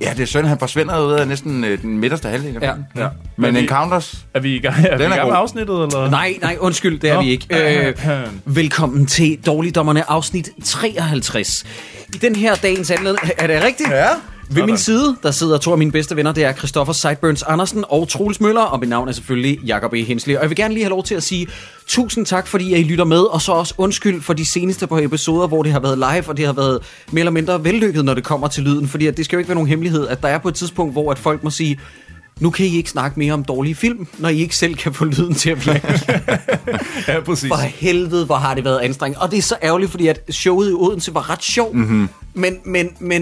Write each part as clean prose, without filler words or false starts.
Ja, det er synd, han forsvinder ud af næsten den midterste halvdel. Ja. Ja. Men Encounters... Er vi i gang med afsnittet, eller? Nej, undskyld, det er vi ikke. Velkommen til Dårligdommerne, afsnit 53. I den her dagens anledning... Er det rigtigt? Ja. Ved min side, der sidder to af mine bedste venner, det er Christoffer Seidburns Andersen og Troels Møller, og mit navn er selvfølgelig Jakob E. Hensli. Og jeg vil gerne lige have lov til at sige tusind tak, fordi I lytter med, og så også undskyld for de seneste par episoder, hvor det har været live, og det har været mere eller mindre vellykket, når det kommer til lyden, fordi det skal jo ikke være nogen hemmelighed, at der er på et tidspunkt, hvor at folk må sige... Nu kan I ikke snakke mere om dårlige film, når I ikke selv kan få lyden til at blive. Ja, præcis. For helvede, hvor har det været anstrengende. Og det er så ærgerligt, fordi at showet i Odense var ret sjov, men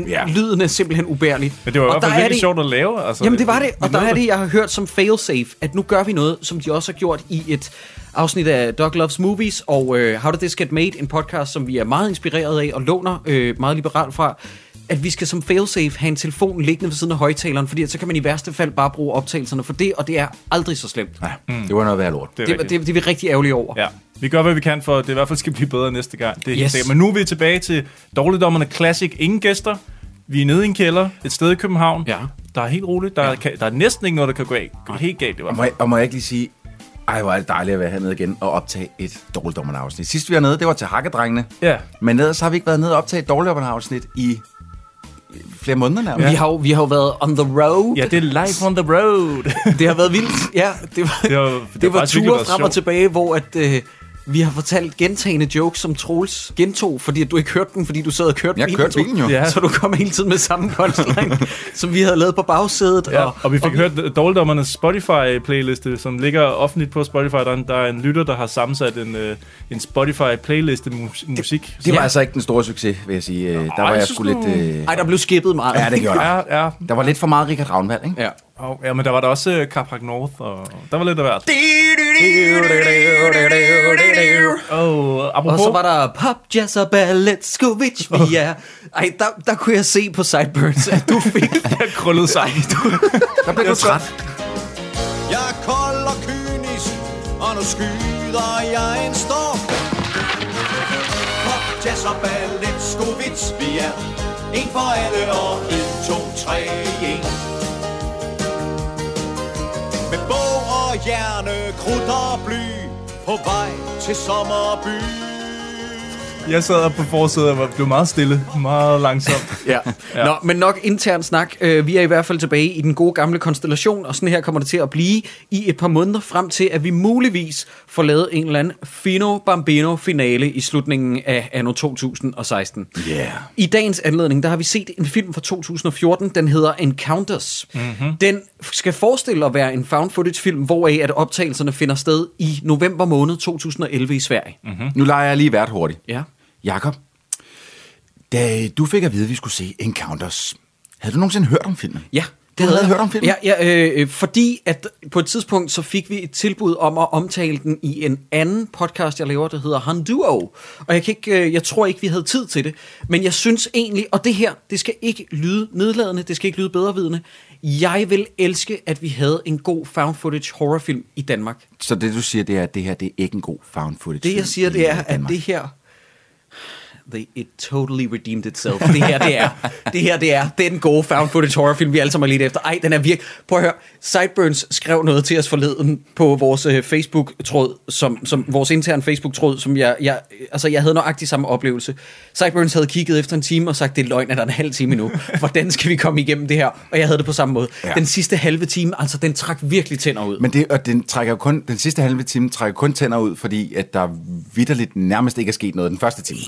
ja. Lyden er simpelthen ubærlig. Men det var i hvert fald virkelig sjovt at lave. Altså, jamen det var det, og der er det, jeg har hørt som failsafe, at nu gør vi noget, som de også har gjort i et afsnit af Dog Loves Movies og How Did This Get Made, en podcast, som vi er meget inspireret af og låner meget liberalt fra. At vi skal som failsafe have en telefon liggende ved siden af højtaleren, fordi så kan man i værste fald bare bruge optagelserne for det, og det er aldrig så slemt. Nej, det var noget værd lort. Det er vi rigtig ærgerlige over. Ja. Vi gør, hvad vi kan for, at det i hvert fald skal blive bedre næste gang. Det er yes. Men nu er vi tilbage til Dårligdommerne Classic. Ingen gæster. Vi er nede i en kælder, et sted i København. Ja. Der er helt roligt. Der er næsten ikke noget, der kan gå af. Helt galt, det var. Og må jeg ikke lige sige... Ej, hvor er det dejligt at være hernede igen og optage et dårligdommerne-afsnit. Sidst vi var nede, det var til Hakkedrengene. Ja. Men ellers har vi ikke været nede og optage et dårligdommerne-afsnit i flere måneder nærmest. Ja. Vi har været on the road. Ja, det er live on the road. Det har været vildt. Ja, det var ture frem og tilbage, hvor at... Vi har fortalt gentagende jokes, som Troels gentog, fordi at du ikke hørte den, fordi du sad og kørte bilen. Jeg kørte bilen jo. Ja. Så du kom hele tiden med samme punchline, som vi havde lavet på bagsædet. Ja. Og vi fik hørt Dårligdommernes Spotify-playliste, som ligger offentligt på Spotify. Der er en lytter, der har sammensat en Spotify-playliste musik. Det var altså ikke den store succes, vil jeg sige. Nå, der var jeg sgu lidt... der blev skippet meget. Ja, det gjorde det. Ja. Der var lidt for meget Richard Donner, ikke? Ja. Oh, ja, men der var der også Caprak North, og der var lidt af hvert. Og så var der Pop, Jazz og Ballet, Scovitch, vi er... Ej, der kunne jeg se på Sideburns, at du fik... Jeg krøllede sig. Der blev du træt. Jeg er kold og kynisk, og nu skyder jeg en storm. Pop, Jazz og Ballet, Scovitch, vi er... En for alle, og 1, 2, 3, 1... Med bog og hjerne, krudt og bly, på vej til sommerby. Jeg sad på forsædet og blev meget stille, meget langsomt. Ja. Nå, men nok intern snak. Vi er i hvert fald tilbage i den gode gamle konstellation, og sådan her kommer det til at blive i et par måneder, frem til at vi muligvis får lavet en eller anden fino bambino finale i slutningen af anno 2016. Yeah. I dagens anledning, der har vi set en film fra 2014, den hedder Encounters. Mm-hmm. Den skal forestille at være en found footage film, hvoraf at optagelserne finder sted i november måned 2011 i Sverige. Mm-hmm. Nu leger jeg lige vært hurtigt. Ja. Jakob, da du fik at vide, at vi skulle se Encounters, havde du nogensinde hørt om filmen? Ja. Det havde jeg hørt om filmen? Ja, fordi at på et tidspunkt, så fik vi et tilbud om at omtale den i en anden podcast, jeg laver, der hedder Honduo. Og jeg tror ikke, vi havde tid til det. Men jeg synes egentlig, og det her, det skal ikke lyde nedladende, det skal ikke lyde bedrevidende. Jeg vil elske, at vi havde en god found footage horrorfilm i Danmark. Så det du siger, det er, at det her, det er ikke en god found footage film? Det jeg siger, det er, at det her... It totally redeemed itself. Det her, det er den gode found footage horrorfilm, vi alle sammen er lidt efter. Ej, den er virkelig... Prøv at høre. Sideburns skrev noget til os forleden på vores Facebook-tråd, som vores interne Facebook-tråd, som jeg havde nøjagtig samme oplevelse. Sideburns havde kigget efter en time og sagt, det er løgn, at der er en halv time nu. Hvordan skal vi komme igennem det her? Og jeg havde det på samme måde. Ja. Den sidste halve time, altså den trak virkelig tænder ud. Men det, og den sidste halve time trækker kun tænder ud, fordi at der vitterligt nærmest ikke er sket noget den første time.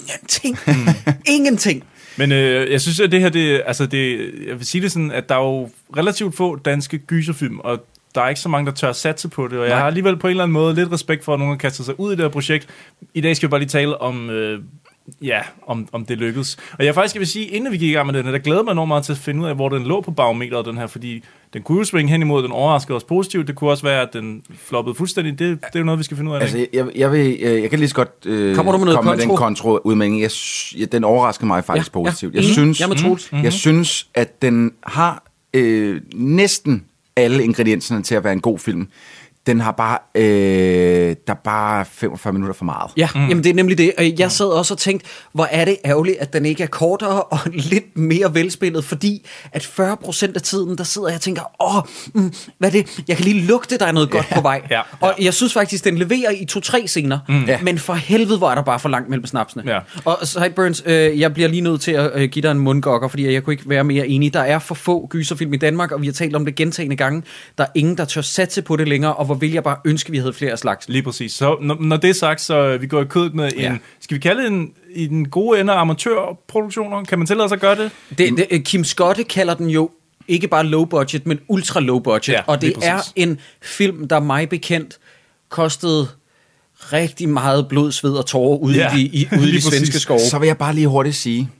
Ingenting. Men jeg synes, at det her, jeg vil sige det sådan, at der er jo relativt få danske gyserfilm, og der er ikke så mange, der tør satse på det, og jeg har alligevel på en eller anden måde lidt respekt for, at nogen kaster sig ud i det her projekt. I dag skal vi bare lige tale om ja, om det lykkedes. Og jeg faktisk vil sige, inden vi gik i gang med den, der glæder mig enormt meget til at finde ud af, hvor den lå på barometeret, den her, fordi den kunne jo svinge hen imod, den overraskede os positivt, det kunne også være, at den floppede fuldstændig, det er jo noget, vi skal finde ud af. Altså, jeg kan lige så godt komme med den kontraudmelding. Den overraskede mig faktisk positivt. Jeg synes, at den har næsten alle ingredienserne til at være en god film. Den har bare, der er bare 45 minutter for meget. Ja, jamen det er nemlig det. Og jeg sad også og tænkte, hvor er det ærgerligt, at den ikke er kortere og lidt mere velspillet, fordi at 40% af tiden, der sidder jeg og tænker, hvad er det? Jeg kan lige lugte, der er noget godt på vej. Ja, ja. Og jeg synes faktisk, den leverer i 2-3 scener, men for helvede, hvor er der bare for langt mellem snapsene. Ja. Og Seidburns, jeg bliver lige nødt til at give dig en mundgokker, fordi jeg kunne ikke være mere enig. Der er for få gyserfilm i Danmark, og vi har talt om det gentagne gange. Der er ingen, der tør satse på det længere, og vil jeg bare ønske, vi havde flere slags. Lige præcis. Så når det er sagt, så vi går i kødet med en, skal vi kalde den i den gode ende af amatørproduktioner? Kan man tillade sig at gøre det? Kim Scotte kalder den jo ikke bare low budget, men ultra low budget. Ja, og det er en film, der mig bekendt kostede rigtig meget blod, sved og tårer ude i de svenske skove. Så vil jeg bare lige hurtigt sige,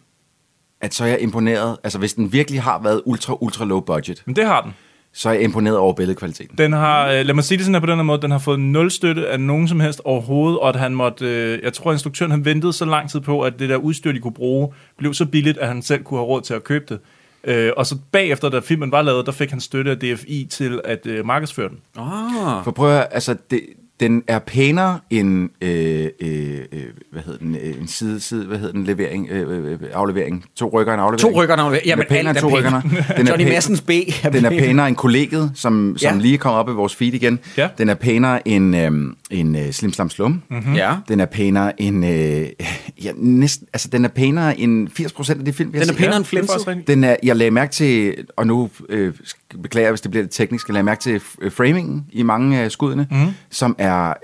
at så er jeg imponeret. Altså hvis den virkelig har været ultra low budget. Men det har den. Så er jeg imponeret over billedkvaliteten. Den har, lad mig sige det sådan her på den her måde, den har fået 0 støtte af nogen som helst overhovedet, og at han måtte, jeg tror instruktøren han ventede så lang tid på, at det der udstyr, de kunne bruge, blev så billigt, at han selv kunne have råd til at købe det. Og så bagefter, da filmen var lavet, der fik han støtte af DFI til at markedsføre den. For prøv at høre, altså den er pænere end en side, hvad hedder den, levering, aflevering, to rykker en aflevering. Jamen, den er pænere, to rykkerne. Den er Madsens B. Den er pænere end Kollegiet, som lige kom op i vores feed igen. Ja. Den er pænere end en Slim Slam Slum. Mm-hmm. Ja. Den er pænere end næsten, altså den er pænere end 80% af de film, jeg har set. Den er pænere end Flænset. Den er, jeg lagde mærke til, og nu beklager, hvis det bliver lidt teknisk, jeg lagde mærke til framingen i mange af skuddene. Mm. Som er,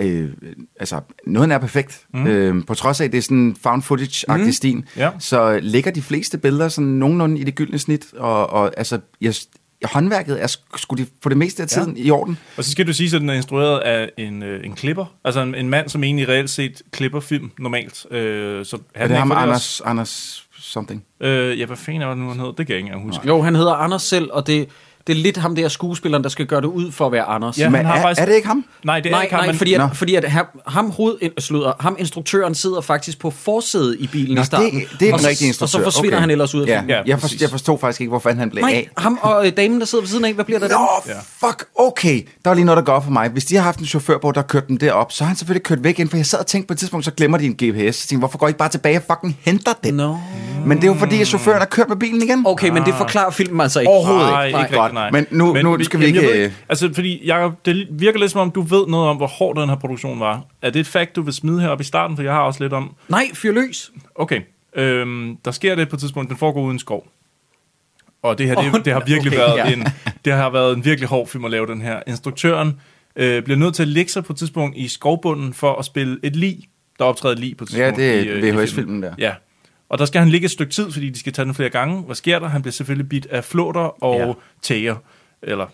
altså, noget er perfekt. Mm. På trods af, det er sådan found footage-agtig stil, så ligger de fleste billeder sådan nogenlunde i det gyldne snit, og altså, håndværket er sgu for det meste af tiden i orden. Og så skal du sige, at den er instrueret af en klipper, altså en mand, som egentlig reelt set klipper film normalt. Så er det ham, Anders something? Hvad fanden er det nu, han hedder? Det kan jeg ikke engang huske. Jo, han hedder Anders selv, og det er lidt ham der skuespilleren, der skal gøre det ud for at være Anders. Ja, men er det ikke ham? Nej, det er ikke ham. Nej, fordi at ham instruktøren sidder faktisk på forsædet i bilen i starten. Det er en rigtig instruktør. Og så forsvinder han ellers ud af filmen. Ja, jeg forstod faktisk ikke, hvorfor han blev af. Ham og damen, der sidder ved siden af, hvad bliver der der? Fuck, okay. Der var lige noget, der går op for mig. Hvis de har haft en chauffør på, der kørte dem derop, så har han selvfølgelig kørt væk igen, for jeg sad og tænkte på et tidspunkt, så glemmer de en GPS. Så tænkte, hvorfor går I ikke bare tilbage og fucking henter den? No. Men det er jo fordi, at chaufføren har kørt med bilen igen. Okay, men det forklarer filmen altså ikke. Overhovedet ikke. Nej. Men nu skal vi ikke... Ved, altså, fordi, Jacob, det virker lidt som om, du ved noget om, hvor hård den her produktion var. Er det et fakt, du vil smide heroppe i starten? For jeg har også lidt om... Nej, fyr løs! Okay. Der sker det på et tidspunkt, den foregår uden skov. Og det her, det har virkelig været en virkelig hård film at lave, den her. Instruktøren bliver nødt til at lægge sig på et tidspunkt i skovbunden for at spille et lig. Der optræder et lig på et tidspunkt. Ja, det er VHS-filmen der. Ja. Og der skal han ligge et stykke tid, fordi de skal tage den flere gange. Hvad sker der? Han bliver selvfølgelig bidt af flåter og tæger, eller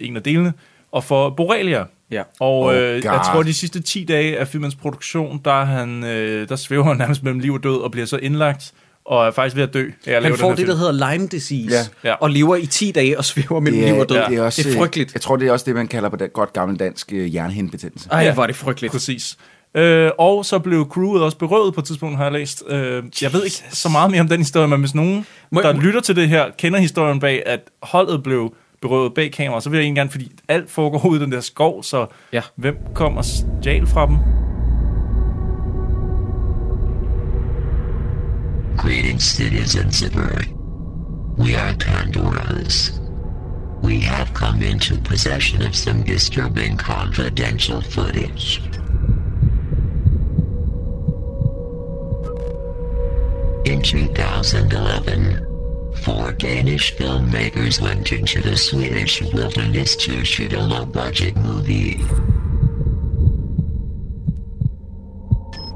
en af delene, og for borrelia. Ja. Og jeg tror, de sidste 10 dage af filmens produktion, der svæver han nærmest mellem liv og død, og bliver så indlagt, og er faktisk ved at dø. Han får det, der hedder Lyme disease, og lever i 10 dage og svæver mellem liv og død. Det er også, det er frygteligt. Jeg tror, det er også det, man kalder på den godt gammel dansk hjernehindebetændelse. Ej, hvor er det frygteligt. Præcis. Og så blev crewet også berøvet på et tidspunkt, har jeg læst. Jeg ved ikke så meget mere om den historie, men hvis nogen, der lytter til det her, kender historien bag, at holdet blev berøvet bag kamera, så vil jeg egentlig gerne, fordi alt foregår ud i den der skov, så hvem kom og stjal fra dem? Greetings, citizens of Earth. We are Pandoras. We have come into possession of some disturbing confidential footage. In 2011, 4 Danish filmmakers went into the Swedish wilderness to shoot a low-budget movie.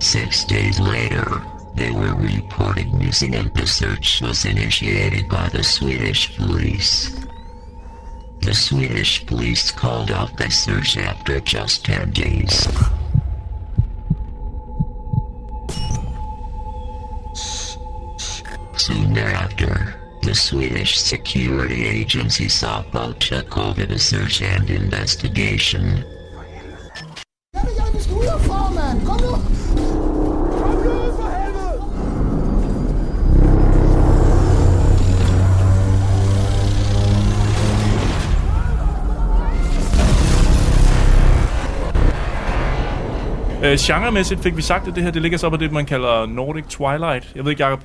6 days later, they were reported missing and the search was initiated by the Swedish police. The Swedish police called off the search after just 10 days. Soon thereafter, the Swedish security agency Säpo took over the search and investigation. Genremæssigt fik vi sagt, at det her det ligger så op af det, man kalder Nordic Twilight. Jeg ved ikke, Jacob,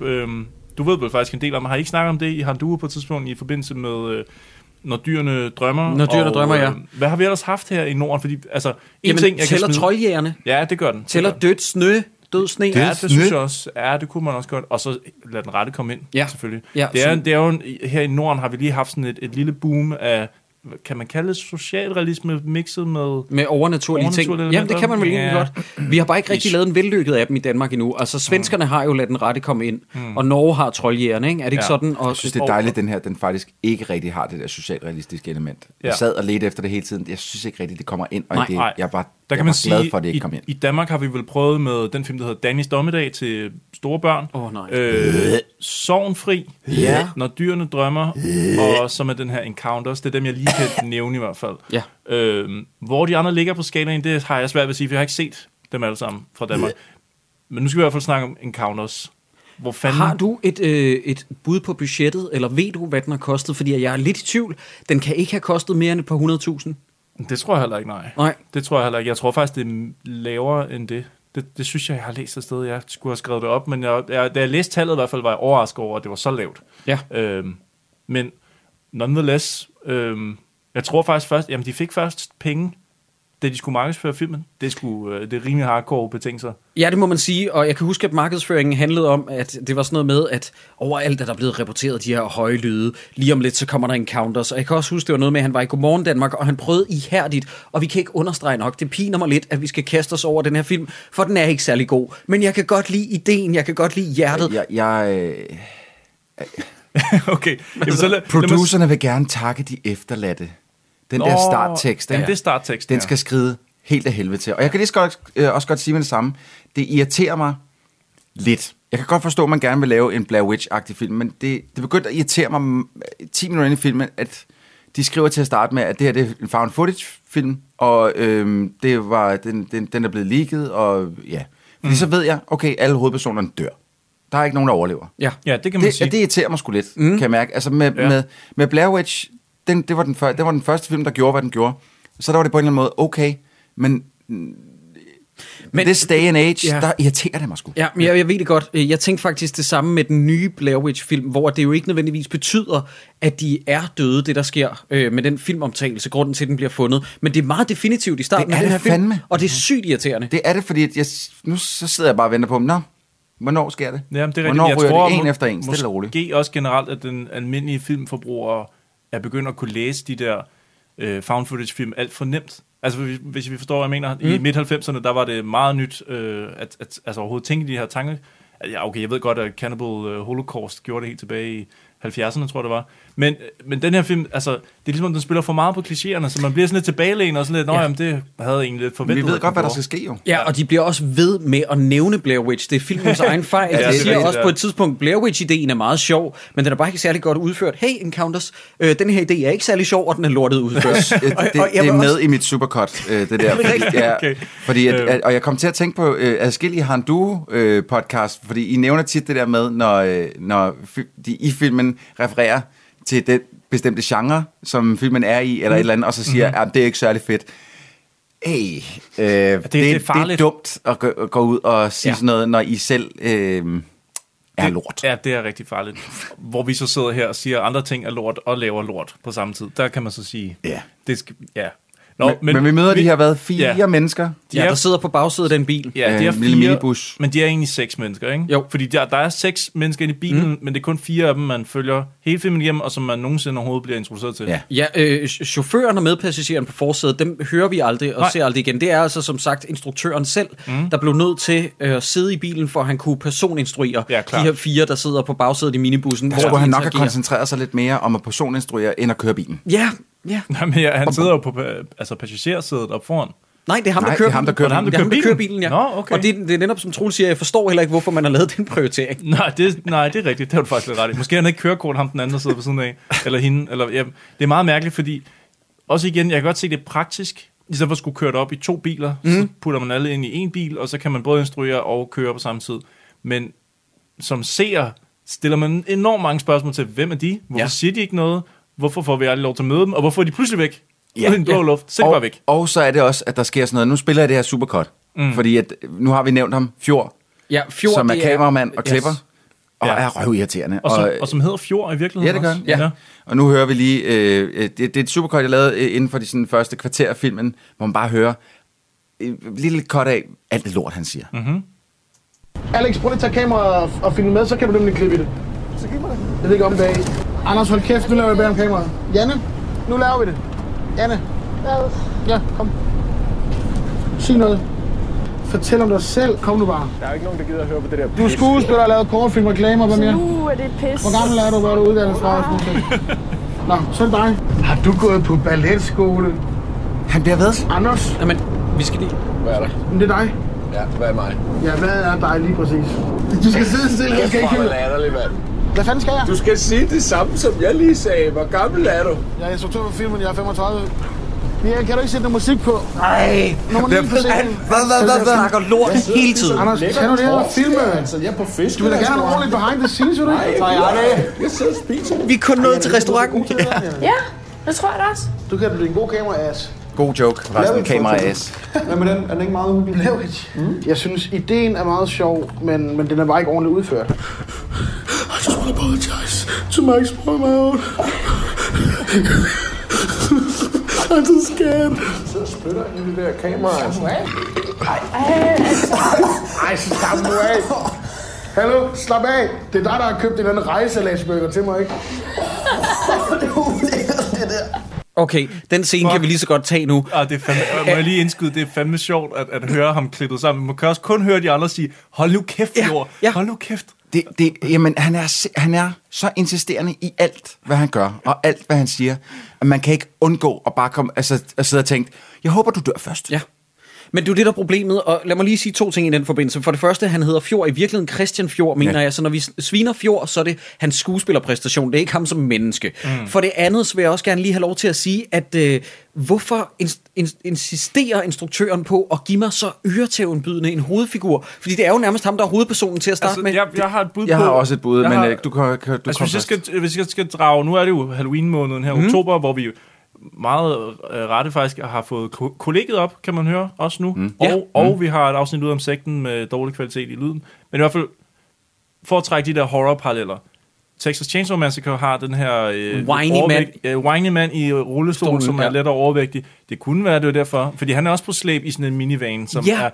du ved vel faktisk en del om, har I ikke snakket om det i Handue på et tidspunkt i forbindelse med Når dyrene drømmer? Når dyrene drømmer, ja. Hvad har vi ellers haft her i Norden? Fordi, altså, tæller troldjægerne? Ja, det gør den. Tæller dødsnø? Ja, det synes jeg også. Ja, det kunne man også godt. Og så lad den rette komme ind, ja. Selvfølgelig. Ja, det er jo, her i Norden har vi lige haft sådan et lille boom af... Kan man kalde det socialrealisme mixet med overnaturlige ting? Jamen, det kan man vel egentlig godt. Vi har bare ikke rigtig lavet en vellykket af dem i Danmark endnu. Altså, svenskerne har jo ladt den rette komme ind, og Norge har troldjægerne, ikke? Er det ikke sådan? Og jeg synes, det er dejligt, den her, den faktisk ikke rigtig har det der socialrealistiske element. Ja. Jeg sad og ledte efter det hele tiden. Jeg synes ikke rigtig, det kommer ind, og jeg er bare glad for, at det ikke kom ind. I Danmark har vi vel prøvet med den film, der hedder Dannys Dommedag til store børn. Sorgenfri, Når dyrene drømmer, og så med den her Encounters. Det er dem, jeg lige kan nævne i hvert fald. Ja. Hvor de andre ligger på skalaen, det har jeg svært ved at sige, for jeg har ikke set dem alle sammen fra Danmark. Men nu skal vi i hvert fald snakke om Encounters. Hvor fanden... Har du et bud på budgettet, eller ved du, hvad den har kostet? Fordi jeg er lidt i tvivl. Den kan ikke have kostet mere end et par 100.000. Det tror jeg heller ikke, nej. Det tror jeg heller ikke. Jeg tror faktisk, det er lavere end det. Det synes jeg har læst et sted. Jeg skulle have skrevet det op, men da jeg læste tallet i hvert fald, var jeg overrasket over, at det var så lavt. Ja. Men nonetheless... jeg tror faktisk først, jamen de fik først penge, da de skulle markedsføre filmen. Det er rimelig hardcore betingelser. Ja, det må man sige, og jeg kan huske, at markedsføringen handlede om, at det var sådan noget med, at overalt er der blevet rapporteret de her høje lyde. Lige om lidt, så kommer der Encounters, og jeg kan også huske, det var noget med, at han var i Godmorgen Danmark, og han prøvede ihærdigt, og vi kan ikke understrege nok, det piner mig lidt, at vi skal kaste os over den her film, for den er ikke særlig god. Men jeg kan godt lide ideen, jeg kan godt lide hjertet. Okay. Producerne vil gerne takke de efterladte. Den der starttekst, den skal skride helt af helvede til. Og jeg kan lige også godt sige med det samme. Det irriterer mig lidt. Jeg kan godt forstå, at man gerne vil lave en Blair Witch-agtig film, men det begyndte at irritere mig 10 minutter ind i filmen, at de skriver til at starte med, at det her det er en found footage-film, og det var, den er blevet leaget, og ja. Fordi så ved jeg, okay, alle hovedpersonerne dør. Der er ikke nogen, der overlever. Ja det kan man sige. Det irriterer mig sgu lidt, kan jeg mærke. Altså med Blair Witch, det var den første film, der gjorde, hvad den gjorde. Så der var det på en eller anden måde, okay, men this day and age, der irriterer det mig sgu. Ja, men jeg ved det godt. Jeg tænkte faktisk det samme med den nye Blair Witch-film, hvor det jo ikke nødvendigvis betyder, at de er døde, det der sker med den filmomtagelse, grunden til, at den bliver fundet. Men det er meget definitivt i starten af den her film, og det er sygt irriterende. Det er det, fordi nu så sidder jeg bare og venter på, hvornår sker det? Jamen, det er hvornår rigtigt. Jeg tror, det en efter en, stille og roligt. Måske også generelt, at den almindelige filmforbruger er begyndt at kunne læse de der found footage-film alt for nemt. Altså, hvis vi forstår, hvad jeg mener. I midt-90'erne, der var det meget nyt at overhovedet tænke de her tanker. Ja, okay, jeg ved godt, at Cannibal Holocaust gjorde det helt tilbage i 70'erne, tror jeg, det var. Men den her film, altså, det er ligesom, den spiller for meget på klichéerne, så man bliver sådan lidt tilbagelænet og sådan lidt, jamen, det havde jeg egentlig lidt forventet. Vi ved godt, hvad der skal ske, jo. Ja, og de bliver også ved med at nævne Blair Witch. Det er filmens egen fejl. De siger også på et tidspunkt, Blair Witch-ideen er meget sjov, men den er bare ikke særlig godt udført. Hey, Encounters, den her idé er ikke særlig sjov, og den er lortet udført. Det er med i mit supercut, det der. Fordi jeg kom til at tænke på adskillige Handue-podcast, fordi I nævner tit det der med, når de i filmen refererer til den bestemte genre, som filmen er i, eller et eller andet, og så siger, at det er ikke særlig fedt. Hey, det er dumt at gå ud og sige sådan noget, når I selv er lort. Ja, det er rigtig farligt. Hvor vi så sidder her og siger, at andre ting er lort, og laver lort på samme tid. Der kan man så sige, Nå, men vi møder de her, fire mennesker? Der sidder på bagsædet af den bil. Ja, de er fire, minibus. Men de er egentlig 6 mennesker, ikke? Jo. Fordi der er 6 mennesker inde i bilen, men det er kun 4 af dem, man følger hele filmen igennem, og som man nogensinde overhovedet bliver introduceret til. Ja, chaufføren og medpassageren på forsædet, dem hører vi aldrig og ser aldrig igen. Det er altså som sagt instruktøren selv, der blev nødt til at sidde i bilen, for at han kunne personinstruere de her 4, der sidder på bagsædet i minibussen. Der skulle han nok have koncentreret sig lidt mere om at personinstruere, end at køre bilen. Ja. Nej, men han sidder jo på passagersædet op foran. Nej, det er ham, der kører bilen, ja. Nå, okay. Og det er netop, som Troel siger, jeg forstår heller ikke, hvorfor man har lavet den prioritering. Nej, det er rigtigt. Det har du faktisk lidt ret i. Måske han ikke kørekort, ham den anden, der sidder på siden af, eller hende. Eller, ja, det er meget mærkeligt, fordi også igen, jeg kan godt se, det er praktisk. I stedet for at skulle køre det op i to biler, så putter man alle ind i én bil, og så kan man både instruere og køre på samme tid. Men som seer stiller man enormt mange spørgsmål til, hvem er de? Hvorfor siger de ikke noget? Hvorfor får vi aldrig lov til at møde dem? Og hvorfor er de pludselig væk? Ja, en blå luft. Så er det bare væk. Og så er det også, at der sker sådan noget. Nu spiller jeg det her supercut. Fordi at, nu har vi nævnt ham, Fjord. Ja, Fjord, som er kameramand og klipper. Og er røvirriterende. Og som hedder Fjord i virkeligheden også. Ja, det gør også. Ja. Og nu hører vi lige... det er et supercut, jeg lavede inden for de sådan, første kvarter af filmen, hvor man bare hører lille cut af alt det lort, han siger. Mm-hmm. Alex, prøv lige at tage kamera og filme med, så kan du nemlig klippe i det. Så giv mig det. Det ligger om bag. Anders, hold kæft, nu laver jeg bag om kameraet. Janne, nu laver vi det. Janne. Ja, kom. Sig noget. Fortæl om dig selv. Kom nu bare. Der er ikke nogen, der gider at høre på det der pis. Du er skuespiller, der har lavet kortfilm og reklamer. Hvad mere? Nu er det pis. Hvor gammel er du? Hvor er du uddannet fra? Nå, så er det dig. Har du gået på balletskole? Han bliver ved. Anders? Jamen, vi skal lige. Hvad er der? Men det er dig. Ja, hvad er mig? Ja, hvad er dig lige præcis? Du skal sidde stille. Jeg skal ikke latterlig, mand. Hvad fanden skal jeg? Du skal sige det samme, som jeg lige sagde. Hvor gammel er du? Jeg er instruktør for filmen. Jeg er 35. Ja, kan du ikke sætte noget musik på? Nej. Hvad? Snakker lort hele tiden. Anders, kan du det her filme? Jeg er på fisk. Du vil da gerne have ordentligt behind the scenes, vil du ikke? Nej, jeg sidder og spiser. Vi er kun nået til restauranten. Ja, det tror jeg da også. Du kan blive en god kamera-ass. God joke. Resten kamera-ass. Hvad med den? Er den ikke meget uhyggelig? Blair Witch. Jeg synes, ideen er meget sjov, men den er bare ikke ordentligt udført. I just want to apologize to my ex-boyfriend. I'm so scared. Så spytter I det der kamera. Ej, slap nu af. Hallo, slap af. Det er dig, der har købt en anden rejselagsbøger til mig, ikke? Det er ulækkert, det der. Okay, den scene kan vi lige så godt tage nu. Det er fandme, må jeg lige indskyde, det er fandme sjovt at høre ham klippet sammen. Man kan også kun høre de andre sige, hold nu kæft, Fjord. Ja. Hold nu kæft. Jamen, han er så insisterende i alt, hvad han gør, og alt, hvad han siger, at man kan ikke undgå at bare komme, altså, at sidde og tænke, jeg håber, du dør først. Ja. Men det er jo det, der er problemet, og lad mig lige sige to ting i den forbindelse. For det første, han hedder Fjord, i virkeligheden Christian Fjord, mener jeg. Så når vi sviner Fjord, så er det hans skuespillerpræstation, det er ikke ham som menneske. Mm. For det andet, så vil jeg også gerne lige have lov til at sige, at hvorfor insisterer instruktøren på at give mig så øretævenbydende en hovedfigur? Fordi det er jo nærmest ham, der er hovedpersonen til at starte med. Jeg har et bud på. Jeg har også et bud, men du kan ikke... Altså, hvis jeg skal drage... Nu er det jo Halloween-måneden her, oktober, hvor vi... meget rette faktisk har fået kollegiet op, kan man høre, også nu. Og vi har et afsnit ud om sekten med dårlig kvalitet i lyden. Men i hvert fald, for at trække de der horror-paralleller. Texas Chainsaw Massacre har den her whiny man i rullestolen, som er let og overvægtig. Det kunne være, det var derfor. Fordi han er også på slæb i sådan en minivan, som er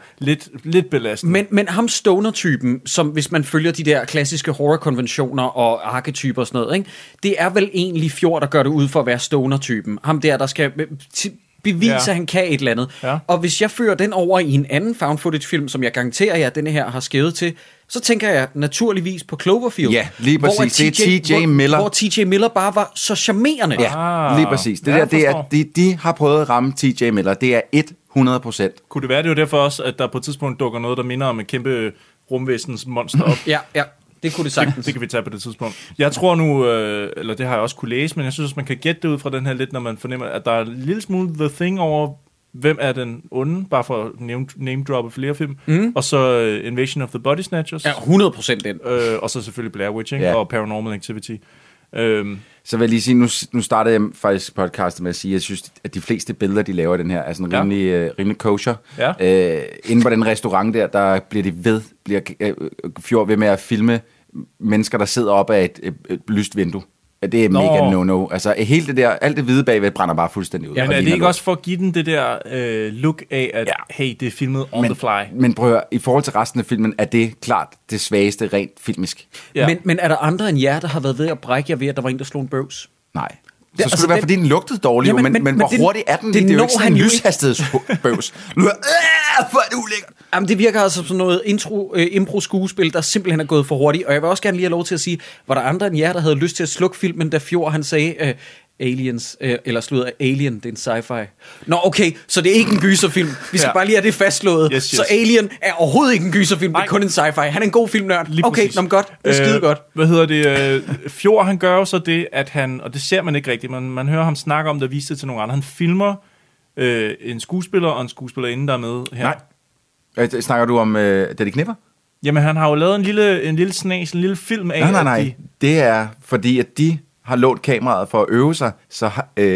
lidt belastende. Men ham stoner-typen, som hvis man følger de der klassiske horror-konventioner og arketyper og sådan noget, ikke? Det er vel egentlig Fjord, der gør det ud for at være stoner-typen. Ham der, der skal... bevise, at han kan et eller andet. Ja. Og hvis jeg fører den over i en anden found footage-film, som jeg garanterer jer, denne her har skævet til, så tænker jeg naturligvis på Cloverfield. Ja, lige præcis. Det er T.J. Miller. Hvor T.J. Miller bare var så charmerende. Ja, lige præcis. De har prøvet at ramme T.J. Miller. Det er 100%. Kunne det være, det er jo derfor også, at der på et tidspunkt dukker noget, der minder om et kæmpe rumvæsens monster op? Ja. Det kunne det sagtens. Det kan vi tage på det tidspunkt. Jeg tror nu, eller det har jeg også kunne læse, men jeg synes, man kan gætte det ud fra den her lidt, når man fornemmer, at der er en lille smule The Thing over, hvem er den onde, bare for at name-droppe flere film, og så Invasion of the Body Snatchers. Ja, 100% den. Og så selvfølgelig Blair Witch, og Paranormal Activity. Så vil jeg lige sige, nu startede jeg faktisk podcastet med at sige, at jeg synes, at de fleste billeder, de laver den her, er sådan rimelig kosher. Ja. Inden på den restaurant der bliver de Fjord ved med at filme mennesker, der sidder op af et lyst vindue. Det er mega no-no. Altså hele det der, alt det hvide bagved brænder bare fuldstændig ud. Ja, men er det ikke også for at give den det der look af, at hey, det er filmet on the fly? Men prøv at høre, i forhold til resten af filmen, er det klart det svageste rent filmisk. Ja. Men er der andre end jer, der har været ved at brække jer ved, at der var en, der slog en bøvs? Nej. Så skulle det være, fordi den lugtede dårligt, men hvor hurtigt er den? Det er jo ikke sådan en lyshastighedsbøvs. For det ulækkert. Jamen, det virker altså som noget impro-skuespil, der simpelthen er gået for hurtigt. Og jeg vil også gerne lige have lov til at sige, var der andre end jer, der havde lyst til at slukke filmen, da Fjord han sagde, Aliens, eller slutter Alien, det er en sci-fi. Nå, okay, så det er ikke en gyserfilm. Vi skal bare lige have det fastslået. Yes. Så Alien er overhovedet ikke en gyserfilm, det er kun en sci-fi. Han er en god filmnørd. Okay, nå, godt. Det er skide godt. Hvad hedder det? Fjord, han gør jo så det, at han, og det ser man ikke rigtigt, men man hører ham snakke om det og vise det til nogle andre. Han filmer en skuespiller og en skuespillerinde, der er med her. Nej. Snakker du om, da de knipper? Jamen, han har jo lavet en lille snas, en lille film af... Nej. Det er, fordi at de har lånt kameraet for at øve sig, så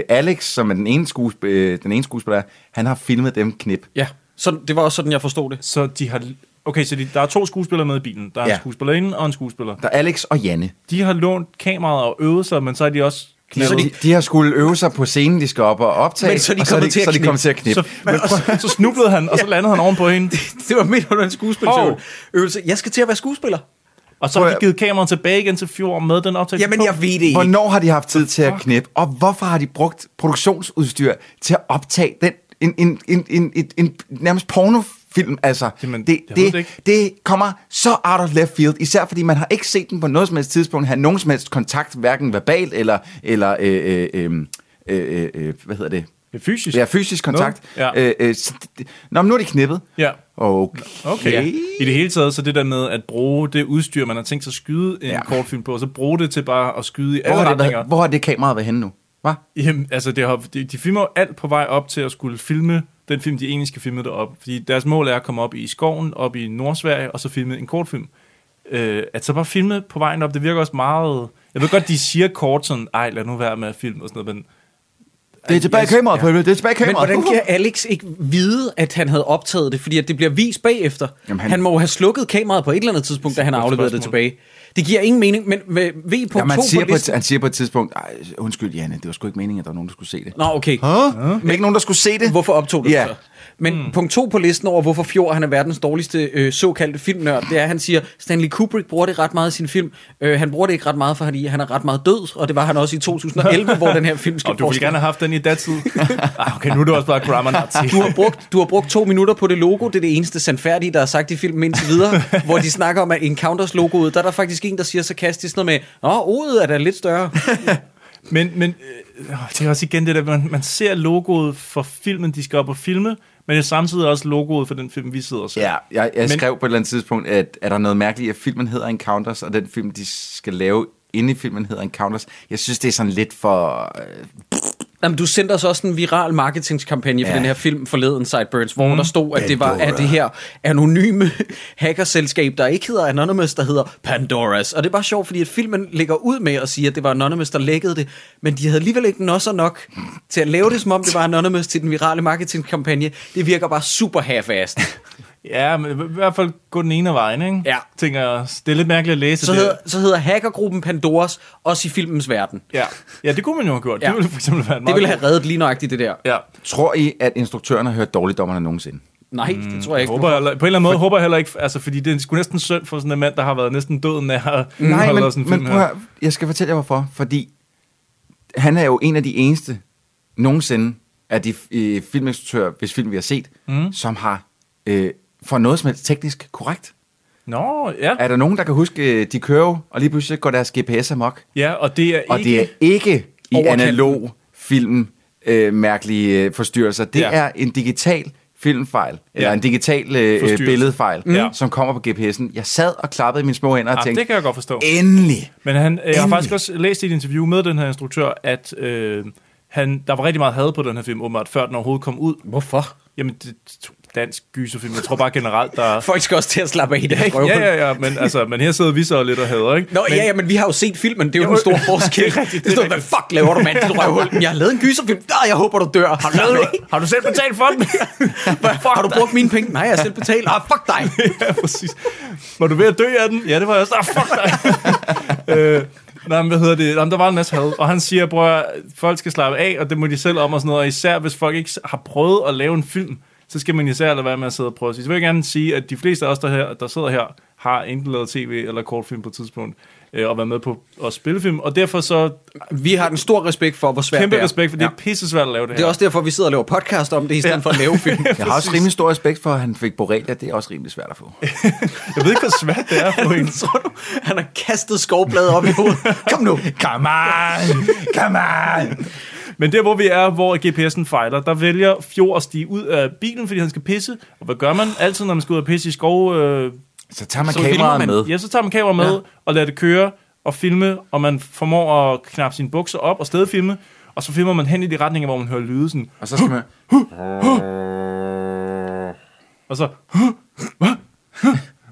Alex, som er den ene skuespiller, han har filmet dem knip. Ja, så det var også sådan, jeg forstod det. Så de har... Okay, så der er to skuespillere med i bilen. Der er en skuespillerinde og en skuespiller. Der er Alex og Janne. De har lånt kameraet og øvet sig, men så er de også... De har skulle øve sig på scenen, de skal op og optage, men så de kom til at knippe. Så snublede han, og så landede han oven på hende. Det var midt under en skuespillerøvelse. Jeg skal til at være skuespiller. Og så har de givet kameraet tilbage igen til Fjord med den optagelse. Jamen, jeg ved det ikke. Hvornår har de haft tid til at knippe, og hvorfor har de brugt produktionsudstyr til at optage den en nærmest pornofilm? Altså, jamen, det kommer så out of left field, især fordi man har ikke set den på noget som helst tidspunkt, har nogen som helst kontakt, hverken verbalt eller hvad hedder det? Fysisk? Ja, fysisk kontakt. Ja. Nå, men nu er de knippet. Ja. Okay. Ja. I det hele taget, så det der med at bruge det udstyr, man har tænkt sig at skyde en kortfilm på, og så bruge det til bare at skyde i alle retninger. Hvor har det kameraet været henne nu? Hva? Jamen, altså, de filmer alt på vej op til at skulle filme den film, de egentlig skal filme derop. Fordi deres mål er at komme op i skoven, op i Nordsverige, og så filme en kortfilm. At så bare filme på vejen op, det virker også meget... Jeg ved godt, de siger kort sådan, ej, lad nu være med at filme og sådan noget, men... Det er tilbage i kameraet, Pølle. Men hvordan kan Alex ikke vide, at han havde optaget det? Fordi at det bliver vist bagefter. Jamen, han må have slukket kameraet på et eller andet tidspunkt, da han har afleveret det tilbage. Det giver ingen mening, men med V.2 han siger på et tidspunkt, undskyld Janne, det var sgu ikke meningen, at der var nogen, der skulle se det. Nå, okay. Men ikke nogen, der skulle se det? Hvorfor optog det så? Men punkt 2 på listen over, hvorfor Fjord han er verdens dårligste såkaldte filmnørd, det er, at han siger, Stanley Kubrick bruger det ret meget i sin film. Han bruger det ikke ret meget, fordi han er ret meget død, og det var han også i 2011, hvor den her film skal forestille. Du ville gerne have haft den i datid. Okay, nu er du også bare grammar-nazi. Du har brugt 2 minutter på det logo, det er det eneste sandfærdige, der har sagt i filmen indtil videre, hvor de snakker om, at Encounters-logoet, der faktisk en, der siger sarkastisk noget med, odet er da lidt større. men det er også igen det der, man ser logoet for filmen, de skal op og filme, men det er samtidig også logoet for den film, vi sidder og ser. Ja, jeg skrev på et eller andet tidspunkt, at er der noget mærkeligt, at filmen hedder Encounters, og den film, de skal lave inde i filmen, hedder Encounters. Jeg synes, det er sådan lidt for... Jamen, du sendte os også en viral marketingskampagne for den her film forleden, Sideburns, hvor der stod, at det var af det her anonyme hackerselskab, der ikke hedder Anonymous, der hedder Pandoras. Og det er bare sjovt, fordi at filmen lægger ud med at sige, at det var Anonymous, der lækkede det, men de havde alligevel ikke nok til at lave det, som om det var Anonymous til den virale marketingskampagne. Det virker bare super half-assed. Ja, men i hvert fald gå den ene af vejen, ikke? Ja. Tænker, det er lidt mærkeligt at læse så det. Så hedder hackergruppen Pandoras også i filmens verden. Ja, det kunne man jo have gjort. Ja. Det ville for eksempel være det ville have reddet lige nøjagtigt det der. Ja. Tror I, at instruktøren har hørt Dårligdommerne nogensinde? Nej, det tror jeg ikke. På en eller anden måde håber jeg heller ikke, altså, fordi det er sgu næsten synd for sådan en mand, der har været næsten døden af. Nej, men prøv, jeg skal fortælle jer hvorfor. Fordi han er jo en af de eneste nogensinde af de filminstruktører, hvis film vi har set, som har... for noget som helst teknisk korrekt. Nå, ja. Er der nogen, der kan huske, de kører, og lige pludselig går deres GPS amok? Ja, og det er ikke i analog film mærkelige forstyrrelser. Det er en digital filmfejl, eller en digital billedfejl, som kommer på GPS'en. Jeg sad og klappede i mine små hænder og tænkte, det kan jeg godt forstå. Endelig! Men jeg har faktisk også læst i et interview med den her instruktør, at der var rigtig meget had på den her film, åbenbart, før den overhovedet kom ud. Hvorfor? Jamen, dansk gyserfilm. Jeg tror bare generelt, der... Folk skal også til at slappe af i deres røvhul. Ja, men her sidder vi så lidt og hader, ikke? Nå, men vi har jo set filmen, det er jo en stor forskel. Det står, hvad fuck laver du, mand, dit røvhul? Jeg har lavet en gyserfilm, jeg håber, du dør. Har du selv betalt for den? Har du brugt mine penge? Nej, jeg har selv betalt. Fuck dig! Ja, præcis. Var du ved at dø af den? Ja, det var jeg også. Fuck dig! Nej, hvad hedder det? Jamen, der var en masse had, og han siger, bror, folk skal slappe af, og det må de selv om og sådan noget, og især hvis folk ikke har prøvet at lave en film, så skal man især lade være med at sidde og prøve at sige. Så vil jeg gerne sige, at de fleste af os, der sidder her, har enten lavet tv eller kortfilm på et tidspunkt. og være med på at spille film, og derfor så... Vi har en stor respekt for, hvor svært det er. Kæmpe respekt, for det er pissesvært at lave det her. Det er også derfor, vi sidder og laver podcast om det, i stedet for at lave film. Jeg har også rimelig stor respekt for, at han fik borrelia, det er også rimelig svært at få. Jeg ved ikke, hvor svært det er for en. Tror du, han har kastet skovbladet op i hovedet? Kom nu! Come on! Come on! Men der, hvor vi er, hvor GPS'en fejler, der vælger Fjord at stige ud af bilen, fordi han skal pisse. Og hvad gør man altid, når man skal ud og pisse i skov? Så tager man kameraet med. Ja, så tager man kameraet med og lader det køre og filme, og man formår at knappe sine bukser op og stedfilme. Og så filmer man hen i de retninger, hvor man hører lyde sådan. Og så skal man... Og så...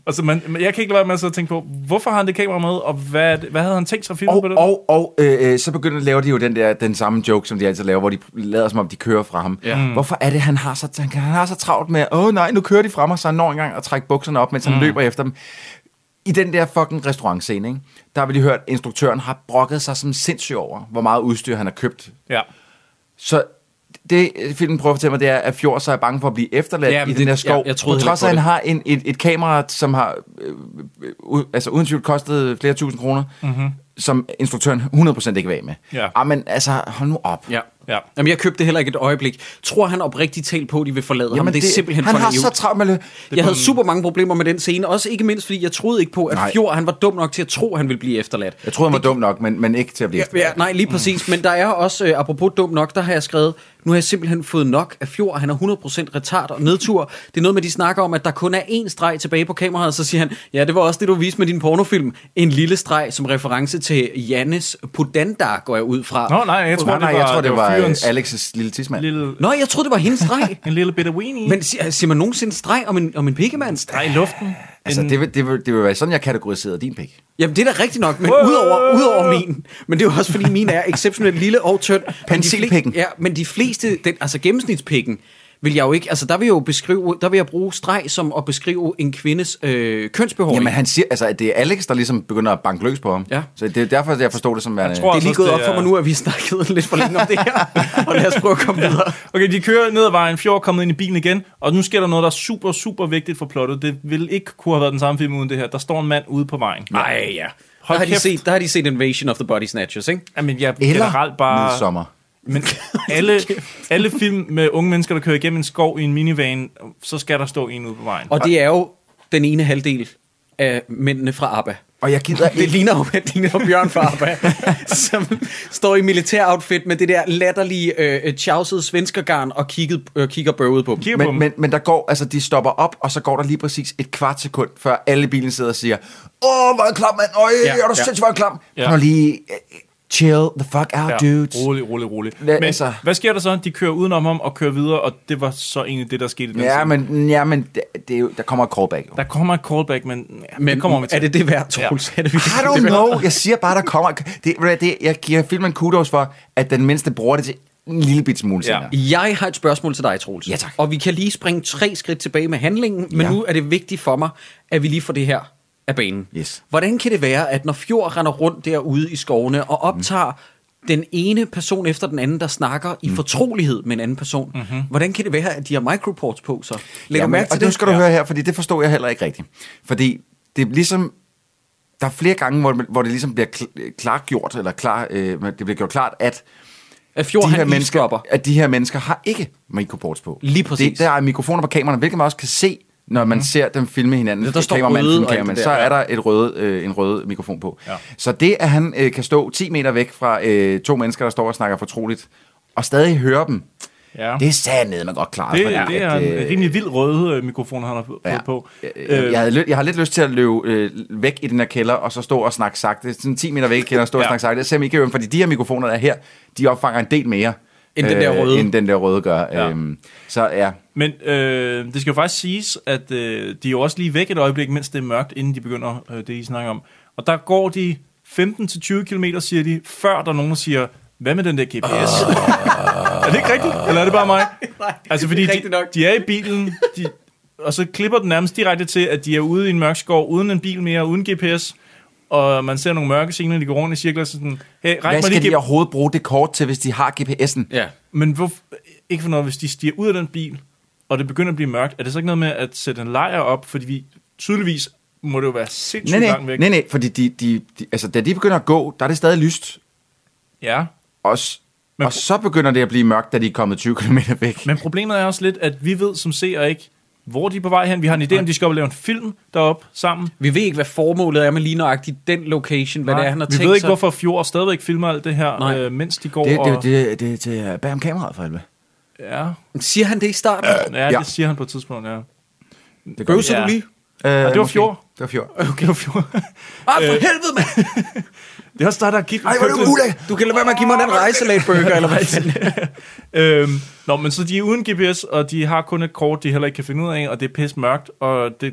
Altså, jeg kan ikke lade være med at tænke på, hvorfor har han det kamera med, og hvad havde han tænkt sig at filme på det? Og så begynder de at lave de jo den samme joke, som de altid laver, hvor de lader som om, de kører fra ham. Ja. Hvorfor er det, han har så travlt med, nej, nu kører de fra mig, så han når engang at trække bukserne op, mens han løber efter dem. I den der fucking restaurantscene, ikke? Der har vi lige hørt, at instruktøren har brokket sig som sindssyg over, hvor meget udstyr han har købt. Ja. Så... Det filmen prøver at fortælle mig, det er, at Fjord så er bange for at blive efterladt i den der skov. Ja, på trods af, at han har et kamera, som har altså uden tvivl kostet flere tusind kroner, som instruktøren 100% ikke vil af med. Ja. Men altså, hold nu op. Ja. Ja. Jamen, jeg købte heller ikke et øjeblik. Tror han oprigtigt talt på, at de vil forlade ham? Det er simpelthen for naivt. Han har så travlt med det. Jeg havde super mange problemer med den scene. Også ikke mindst, fordi jeg troede ikke på, at Fjord han var dum nok til at tro, at han ville blive efterladt. Jeg troede, han var dum nok, men ikke til at blive efterladt. Ja, nej, lige præcis. Men der er også, apropos dum nok, der har jeg skrevet, nu har jeg simpelthen fået nok af Fjord. Han er 100% retard og nedtur. Det er noget med, de snakker om, at der kun er én streg tilbage på kameraet, og så siger han, ja, det var også det, du viste med din pornofilm. En lille streg som reference til Jannes Podandar, går jeg ud fra. Nå, nej, jeg tror, det var Alex's lille tidsmand. Nå, jeg troede, det var hendes streg. En lille bitte weenie. Men siger man nogensinde streg om en pikkemand? Streg i luften? Altså, det vil være sådan, jeg kategoriserede din pik. Jamen, det er da rigtigt nok, men udover min. Men det er jo også, fordi min er exceptionelt lille og tynd. Pensilpikken. Ja, men de fleste, altså gennemsnitspikken, vil jeg jo ikke, altså der vil jeg bruge streg som at beskrive en kvindes kønsbehov. Jamen han siger, altså at det er Alex, der ligesom begynder at banke løs på ham. Ja. Så det er derfor, jeg forstår det som værende. Det er lige gået op for mig nu, at vi snakkede lidt for længe om det her, og lad os prøve at komme videre. Okay, de kører ned ad vejen, Fjord kommet ind i bilen igen, og nu sker der noget, der er super, super vigtigt for plottet. Det ville ikke kunne have været den samme film uden det her. Der står en mand ude på vejen. Nej, ja. Der har de set Invasion of the Body Snatchers, ikke? Jamen jeg generelt bare... Midsommer. Men alle film med unge mennesker, der kører igennem en skov i en minivan, så skal der stå en ude på vejen. Og det er jo den ene halvdel af mændene fra ABBA. Og jeg gider ikke. Det ligner jo mændene fra Bjørn fra ABBA, som står i militæroutfit med det der latterlige tjavsede svenskergarn og kigger bøvet på dem. Men der går, altså de stopper op, og så går der lige præcis et kvart sekund, før alle bilen sidder og siger, hvor er klam, mand, er du sindssygt, hvor er klam. Prøv lige... Chill the fuck out, dudes. Rolig. Men altså, hvad sker der så? De kører udenom ham og kører videre, og det var så egentlig det, der skete. Men der kommer et callback. Jo. Der kommer et callback, men det kommer vi til. Er det det værd, Troels? Ja. I don't know. Jeg siger bare, der kommer... Jeg giver filmen kudos for, at den mindste bruger det til en lille bit smule senere. Ja. Jeg har et spørgsmål til dig, Troels. Ja, tak. Og vi kan lige springe 3 skridt tilbage med handlingen, men nu er det vigtigt for mig, at vi lige får det her af banen. Yes. Hvordan kan det være, at når Fjord render rundt derude i skovene og optager den ene person efter den anden, der snakker i fortrolighed med en anden person, hvordan kan det være, at de har microports på så? Og nu skal du høre her, fordi det forstår jeg heller ikke rigtigt. Fordi det er ligesom, der er flere gange, hvor det ligesom bliver klargjort, eller det bliver gjort klart, at Fjord, de her mennesker har ikke microports på. Lige præcis. Der er mikrofoner på kameraerne, hvilket man også kan se, når man ser dem filme hinanden, der står kameramand, så er der en rød mikrofon på. Ja. Så det, at han kan stå 10 meter væk fra 2 mennesker, der står og snakker fortroligt, og stadig høre dem, det er sandt, man godt klarer. Det er en rimelig vild rød mikrofon, han har fået på. Jeg har lidt lyst til at løbe væk i den her kælder, og så stå og snakke sagte. Sådan 10 meter væk i kælderen, og stå og snakke sagte. Det er simpelthen ikke øvrigt, fordi de her mikrofoner, der er her, de opfanger en del mere, end den der røde gør. Ja. Så ja. Men det skal jo faktisk siges, at de er jo også lige væk et øjeblik, mens det er mørkt, inden de begynder det, I snakker om. Og der går de 15-20 kilometer, siger de, før der nogen siger, hvad med den der GPS? Er det ikke rigtigt? Eller er det bare mig? Nej, altså fordi de er i bilen, og så klipper den nærmest direkte til, at de er ude i en mørk skov, uden en bil mere, uden GPS. Og man ser nogle mørke scener, de går rundt i cirkler, sådan, hey, hvad skal de overhovedet bruge det kort til, hvis de har GPS'en? Ja. Men ikke for noget, hvis de stiger ud af den bil, og det begynder at blive mørkt, er det så ikke noget med at sætte en lejr op, fordi vi tydeligvis må det jo være sindssygt langt væk. Nej, fordi de, altså, da de begynder at gå, der er det stadig lyst. Ja. Og så begynder det at blive mørkt, da de er kommet 20 km væk. Men problemet er også lidt, at vi ved som seer ikke, hvor de er på vej hen. Vi har en idé om, de skal op og lave en film deroppe sammen. Vi ved ikke, hvad formålet er med lige nøjagtigt den location, hvad det er, han har tænkt sig. Vi ved ikke, hvorfor Fjord stadigvæk filmer alt det her, mens de går og... Det er til bag om kameraet for helvede. Ja. Siger han det i starten? Ja, det siger han på et tidspunkt, ja. Bøvser du lige? Det var Fjord. Det var Fjord. Okay, det var Fjord. For helvede, mand! Det er også der gik... Ej, hvor er det ulækkert! Du kan lade være med at give mig den rejselatburger, eller hvad? Nå, men så de er uden GPS, og de har kun et kort, de heller ikke kan finde ud af, og det er pisse mørkt, og de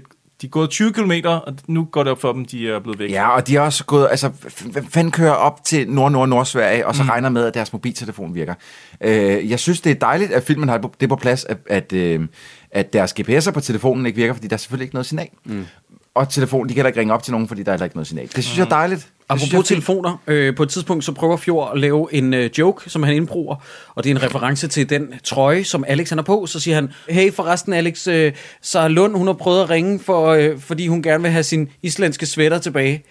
er gået 20 kilometer, og nu går det op for dem, de er blevet væk. Ja, og de er også gået... Altså, hvem fanden kører op til Nord-Sverige, og så regner med, at deres mobiltelefon virker? Jeg synes, det er dejligt, at filmen har det på plads, at deres GPS'er på telefonen ikke virker, fordi der er selvfølgelig ikke noget signal. Mm. Og telefonen, de kan ikke ringe op til nogen, fordi der er ikke noget signal. Det synes jeg er dejligt. Apropos telefoner, på et tidspunkt så prøver Fjord at lave en joke, som han indbruger, og det er en reference til den trøje, som Alex han har på. Så siger han, hey forresten Alex, Sara Lund, hun har prøvet at ringe, fordi hun gerne vil have sin islandske sweater tilbage.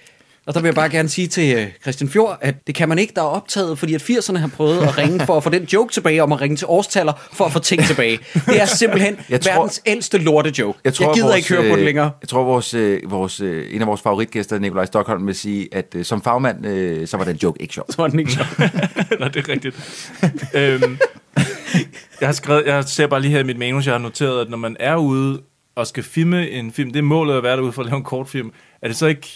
Og der vil jeg bare gerne sige til Christian Fjord, at det kan man ikke, der er optaget, fordi at 80'erne har prøvet at ringe for at få den joke tilbage, om at ringe til årstaller for at få ting tilbage. Det er simpelthen verdens ældste lortejoke. Jeg gider ikke høre på det længere. Jeg tror, en af vores favoritgæster, Nikolaj Stockholm, vil sige, at som fagmand, så var den joke ikke sjov. Så var den ikke sjov. Nej, det er rigtigt. Jeg ser bare lige her i mit manus, jeg har noteret, at når man er ude og skal filme en film, det er målet at være derude for at lave en kortfilm, er det så ikke...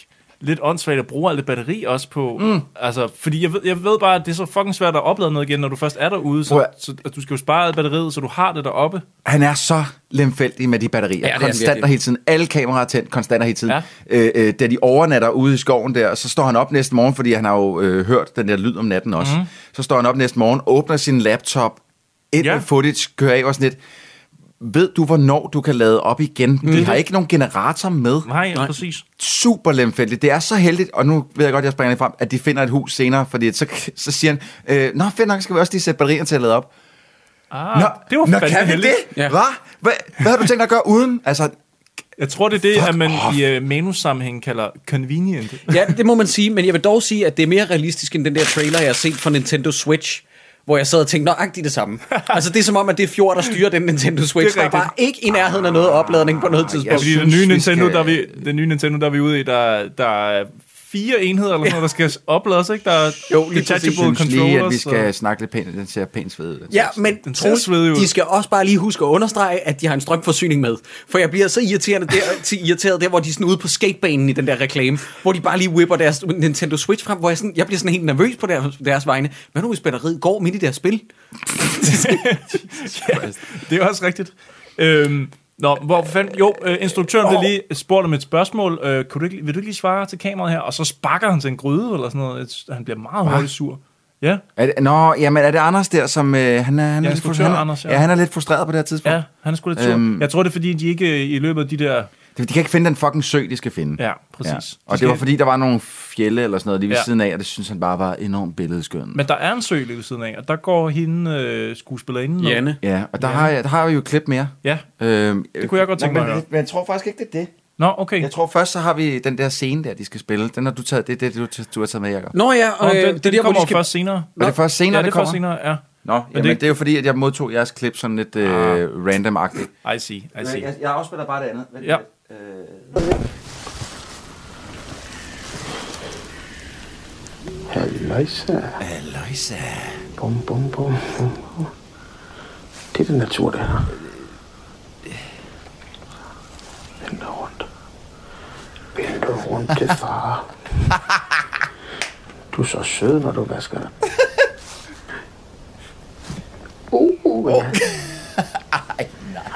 lidt åndssvagt at bruge alt det batteri også på. Mm. Altså, fordi jeg ved bare, at det er så fucking svært at oplade noget igen, når du først er derude, så at du skal jo spare alt batteriet, så du har det deroppe. Han er så lemfældig med de batterier. Ja, konstant og hele tiden. Alle kameraer er tændt, konstant og hele tiden. Ja. Da de overnatter ude i skoven der, så står han op næste morgen, fordi han har jo hørt den der lyd om natten også. Mm. Så står han op næste morgen, åbner sin laptop, med footage, kører af og sådan lidt. Ved du, hvornår du kan lade op igen? Vi har ikke nogen generator med. Nej, præcis. Super lemfældigt. Det er så heldigt, og nu ved jeg godt, jeg springer lige frem, at de finder et hus senere, fordi så siger han, nå, fedt nok, skal vi også lige sætte batterier til at lade op. Det var fandme kan vi heldigt. Det? Ja. Hvad har du tænkt at gøre uden? Altså... Jeg tror, det er det, at man i menussammenhæng kalder convenient. Ja, det må man sige, men jeg vil dog sige, at det er mere realistisk end den der trailer, jeg har set fra Nintendo Switch, hvor jeg sad og tænkte, nøjagtigt det samme. Altså det er som om, at det er Fjord, der styrer den Nintendo Switch. Der er bare ikke i nærheden af noget opladning på noget tidspunkt. Ja, fordi den nye Nintendo, der er vi ude i, der er 4 enheder eller noget, der skal oplades, ikke? Der er detachable controllers. Vi skal snakke lidt pænt, den ser pænt sved ud. Ja, men de skal også bare lige huske at understrege, at de har en strømforsyning med. For jeg bliver så irriteret der, hvor de er sådan ude på skatebanen i den der reklame, hvor de bare lige whipper deres Nintendo Switch frem, hvor jeg bliver sådan helt nervøs på deres vegne. Hvad nu hvis batteriet går midt i deres spil? Ja, det er også rigtigt. Nå, hvor fanden... Jo, instruktøren blev lige spurgt om et spørgsmål. Vil du ikke lige svare til kameraet her? Og så sparker han til en gryde eller sådan noget. Han bliver meget hurtigt sur. Ja. Er det Anders der, som... Han er lidt frustreret på det her tidspunkt. Ja, han er sgu lidt sur. Jeg tror, det er, fordi de ikke i løbet af de der... De kan ikke finde den fucking sø, de skal finde. Ja, præcis. Ja. Og det var, fordi der var nogle fjelle eller sådan noget lige ved siden af, og det synes han bare var enormt billedskønt. Men der er en sø lige ved siden af, og der går hende skuespillerinden. Janne. Ja, og der har vi jo et klip mere. Ja, det kunne jeg godt tænke mig. Men jeg tror faktisk ikke, det er det. Nå, okay. Jeg tror først, så har vi den der scene der, de skal spille. Den har du taget, det er det, du har taget med, Jakob. Nå ja, og det kommer først senere. Nå, det er først senere, det kommer? Ja, det er først senere, ja. Nå, men det er jo fordi, at jeg modtog jeres klip sådan lidt random-agtigt. I see. Jeg afspiller bare det andet. Ja. Halløjsa. Bum, bum, bum, bum. Det er den natur, det her. Vælter rundt til far. Du er så sød, når du vasker dig.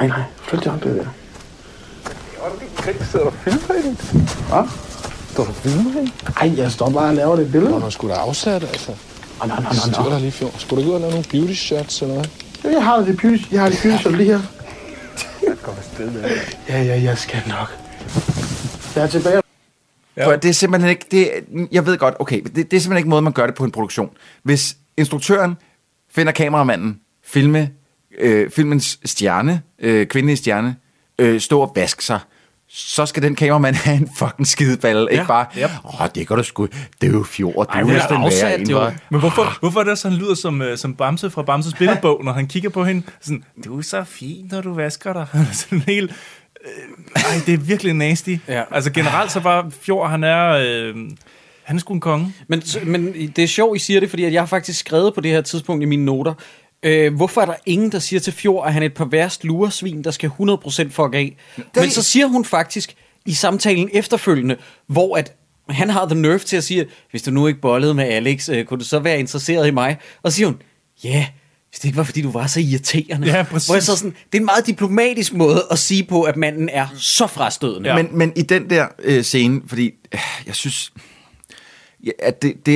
Nej. Flyt dig om det der. Sidder du og filmer i det? Hvad? Står du og filmer i det? Ej, jeg står bare og laver det billede. Nå, skulle du afsætte, altså? Nej. Skulle du lige fjord? Skulle du ikke ud og lave nogle beauty shots eller noget? Ja, jeg har det beauty shots lige her. Jeg går afsted med det. Ja, jeg skal nok. Jeg er tilbage. Ja. For det er simpelthen ikke... jeg ved godt, okay, det er simpelthen ikke måde, man gør det på en produktion. Hvis instruktøren finder kameramanden, filmens stjerne, kvindelige stjerne, stå og vaske sig, så skal den kameramand have en fucking skideballe, ikke bare, det kan du sgu, det er jo Fjord, det er jo afsat, en, jo. Men hvorfor er det sådan, lyder som Bamse fra Bamses billedbog, når han kigger på hende, sådan, du er så fin, når du vasker dig, sådan helt, nej, det er virkelig nasty. Ja. Altså generelt så var Fjord, han er sgu en konge. Men det er sjovt, I siger det, fordi jeg har faktisk skrevet på det her tidspunkt i mine noter, hvorfor er der ingen, der siger til Fjord, at han er et perverst luresvin, der skal 100% fuck af? Men så siger hun faktisk i samtalen efterfølgende, hvor at han har the nerve til at sige, hvis du nu ikke bollede med Alex, kunne du så være interesseret i mig? Og så siger hun, ja, hvis det ikke var, fordi du var så irriterende. Ja, hvor jeg så sådan, det er en meget diplomatisk måde at sige på, at manden er så frastødende. Ja. Men i den der scene, fordi jeg synes... Ja,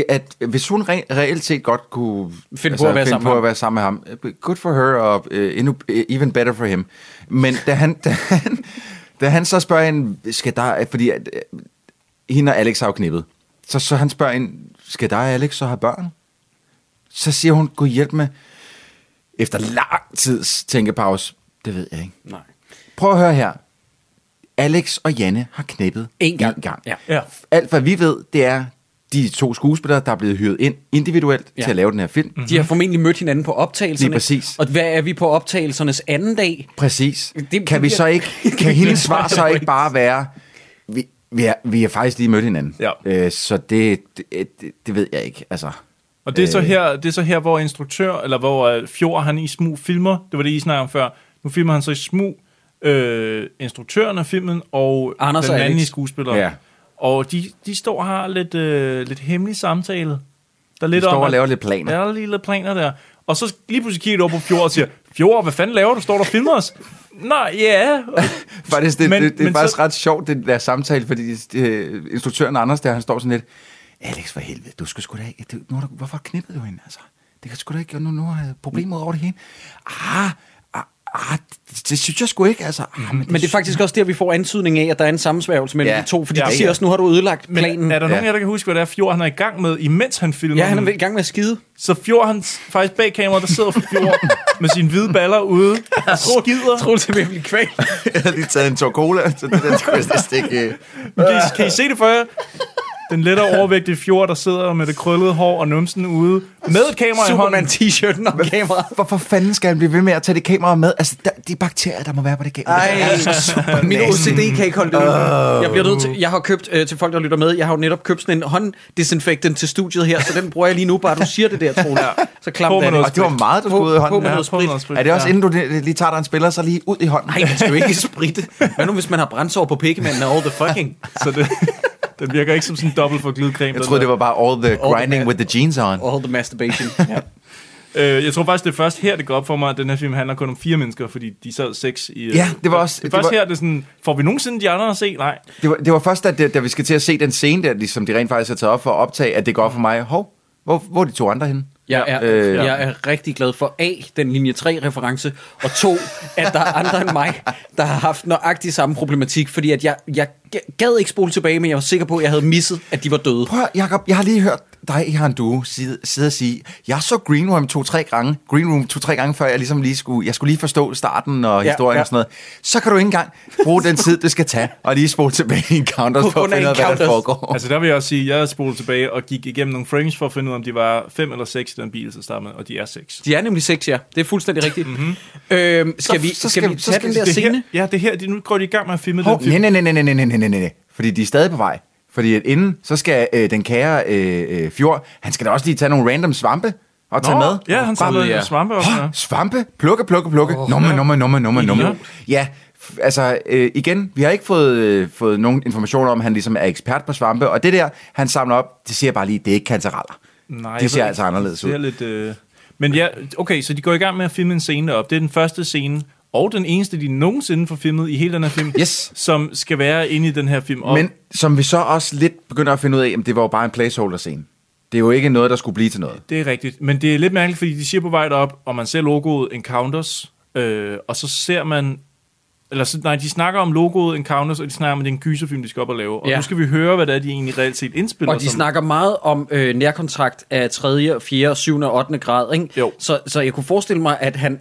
at hvis hun reelt set godt kunne finde på at være sammen med ham, good for her, og even better for him. Men da han så spørger hende, skal der, fordi hende og Alex har jo knippet, så han spørger hende, skal dig og Alex så have børn? Så siger hun, gå hjælp med, efter lang tids tænkepause, det ved jeg ikke. Nej. Prøv at høre her. Alex og Janne har knippet en gang. Ja. Alt hvad vi ved, det er, de to skuespillere, der er blevet hyret ind individuelt til at lave den her film. Mm-hmm. De har formentlig mødt hinanden på optagelserne. Lige præcis. Og hvad er vi på optagelsernes anden dag? Præcis. Kan hendes svar så ikke bare være, vi har faktisk lige mødt hinanden. Ja. Så det ved jeg ikke, altså. Og det er så her, hvor instruktør, eller hvor Fjord, han i smug filmer, det var det, I snakkede om før, nu filmer han så i smug instruktøren af filmen, og Anders den anden i skuespilleren. Ja. Og de står og har lidt hemmelig samtale. Der lidt de står og laver lidt planer. Der er lidt planer der. Og så lige pludselig kigger du over på Fjord og siger, Fjord, hvad fanden laver du? Står der og filmer os? Nej, ja. Faktisk, det er faktisk så ret sjovt, den der samtale, fordi instruktøren Anders der, han står sådan lidt, Alex, for helvede, du skulle sgu da ikke... Hvorfor knippede du hende, altså? Det kan sgu da ikke gøre nu har jeg problemer over det hele. Det synes jeg sgu ikke, altså. Men det er faktisk også der, vi får antydning af, at der er en sammensværgelse mellem de to, fordi de siger også, nu har du ødelagt planen. Men er der nogen af der kan huske, hvad det er, Fjord han er i gang med, imens han filmer? Ja, han er i gang med at skide. Så Fjord, han faktisk bag kameraet, der sidder Fjord med sine hvide baller ude og skider. Troels, det vil blive kvæl. Jeg har lige taget en tår cola, så det der skulle jeg stikke. Kan I se det for jer? Den lettere overvægtige Fjord, der sidder med det krøllede hår og numsen ude. Med et kamera i hånden. Superman-t-shirten og kamera. Hvorfor fanden skal han blive ved med at tage det kamera med? Altså, de bakterier, der må være på det kamera. Ej, min OCD kan ikke holde det ud. Jeg bliver nødt til, jeg har købt, til folk, der lytter med, jeg har jo netop købt sådan en hånddesinfektant til studiet her, så den bruger jeg lige nu, bare du siger det der, Troel. Så klam den. Og det var meget, du skulle ud i hånden. På med noget sprit. Er det også, inden du lige tager dig en spiller, så lige ud i hånden? Nej, det skal jo ikke spritte. Hvad nu, hvis man har brændsår på pikkemanden og all the fucking? Så det... Den virker ikke som sådan en dobbelt for glidecreme. Jeg troede, det var bare all the grinding with the jeans on. All the masturbation. Jeg tror faktisk, det er først her, det går op for mig, at den her film handler kun om 4 mennesker, fordi de sad 6 i... Ja, det var også... Det var først her, det er sådan... Får vi nogensinde de andre at se? Nej. Det var først, da vi skal til at se den scene der, ligesom de rent faktisk har taget op for at optage, at det går op for mig. Hov, hvor er de 2 andre henne? Jeg er rigtig glad for A, den linje 3-reference, og 2, at der er andre end mig, der har haft nøjagtig samme problematik, fordi at jeg gad ikke spole tilbage, men jeg var sikker på, at jeg havde misset, at de var døde. Prøv Jakob, jeg har lige hørt dig i Handu sidde og sige, jeg så Green Room 2-3 gange, før jeg ligesom jeg skulle lige forstå starten og historien og sådan noget. Så kan du ikke engang bruge den tid, det skal tage, og lige spole tilbage i Encounters for at finde ud af, hvad der foregår. Altså der vil jeg også sige, jeg spolede tilbage og gik igennem nogle frames for at finde ud af, om de var 5 eller 6 i den bil, så startede, og de er 6. De er nemlig 6, ja. Det er fuldstændig rigtigt. Mm-hmm. Skal vi tage den der scene? Ja, det her, nu går de i gang med at filme den. Nej. Fordi de er stadig på vej. Fordi at inden, så skal den kære Fjord, han skal da også lige tage nogle random svampe og tage med. Ja, han tager nogle svampe også. Svampe? Plukke. Nummer. Ja, altså igen, vi har ikke fået nogen information om, han ligesom er ekspert på svampe. Og det der, han samler op, det siger bare lige, det er ikke kantereller. Nej, det ser altså anderledes ud. Men ja, okay, så de går i gang med at filme en scene op. Det er den første scene, og den eneste, de nogensinde får filmet i hele den her film, som skal være inde i den her film. Men som vi så også lidt begynder at finde ud af, at det var jo bare en placeholder-scene. Det er jo ikke noget, der skulle blive til noget. Det er rigtigt, men det er lidt mærkeligt, fordi de siger på vej derop, og man ser logoet Encounters, og så ser man... de snakker om logoet Encounters, og de snakker om, at det er en gyserfilm, de skal op og lave. Og nu skal vi høre, hvad det er, de egentlig reelt set indspiller. Og de snakker meget om nærkontrakt af 3., 4., 7. og 8. grad, ikke? Så jeg kunne forestille mig, at han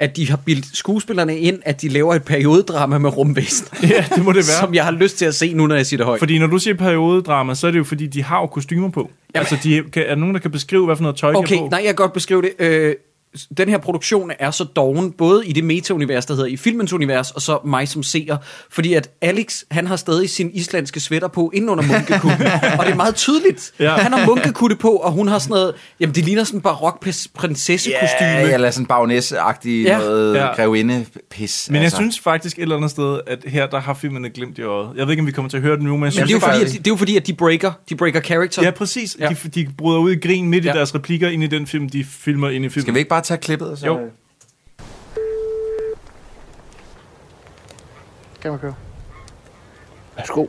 at de har bildt skuespillerne ind, at de laver et periodedrama med rumvæsener. Ja, det må det være. Som jeg har lyst til at se nu, når jeg siger det højt. Fordi når du siger periodedrama, så er det jo fordi, de har jo kostymer på. Jamen. Altså, er der nogen, der kan beskrive, hvad for noget tøj de har på? Okay, nej, jeg kan godt beskrive det. Den her produktion er så doven, både i det meta-univers, der hedder i filmens univers, og så mig som seer, fordi at Alex, han har stadig sin islandske sweater på inden under munkekutten, og det er meget tydeligt. Ja. Han har munkekutte på, og hun har sådan noget, jamen det ligner sådan barok prinsessekostyme. Ja, eller sådan bagnæsseagtig noget grevinde-pis. Men jeg synes faktisk et eller andet sted, at her, der har filmene glemt i øjet. Jeg ved ikke, om vi kommer til at høre det nu, men jeg synes det er jo fordi, at de breaker character. Ja, præcis. Ja. De bryder ud i grin midt i deres replikker ind i den film, de filmer ind i filmen. Skal vi ikke bare tage klippet? Så... Jo. Kan man køre? Værsgo.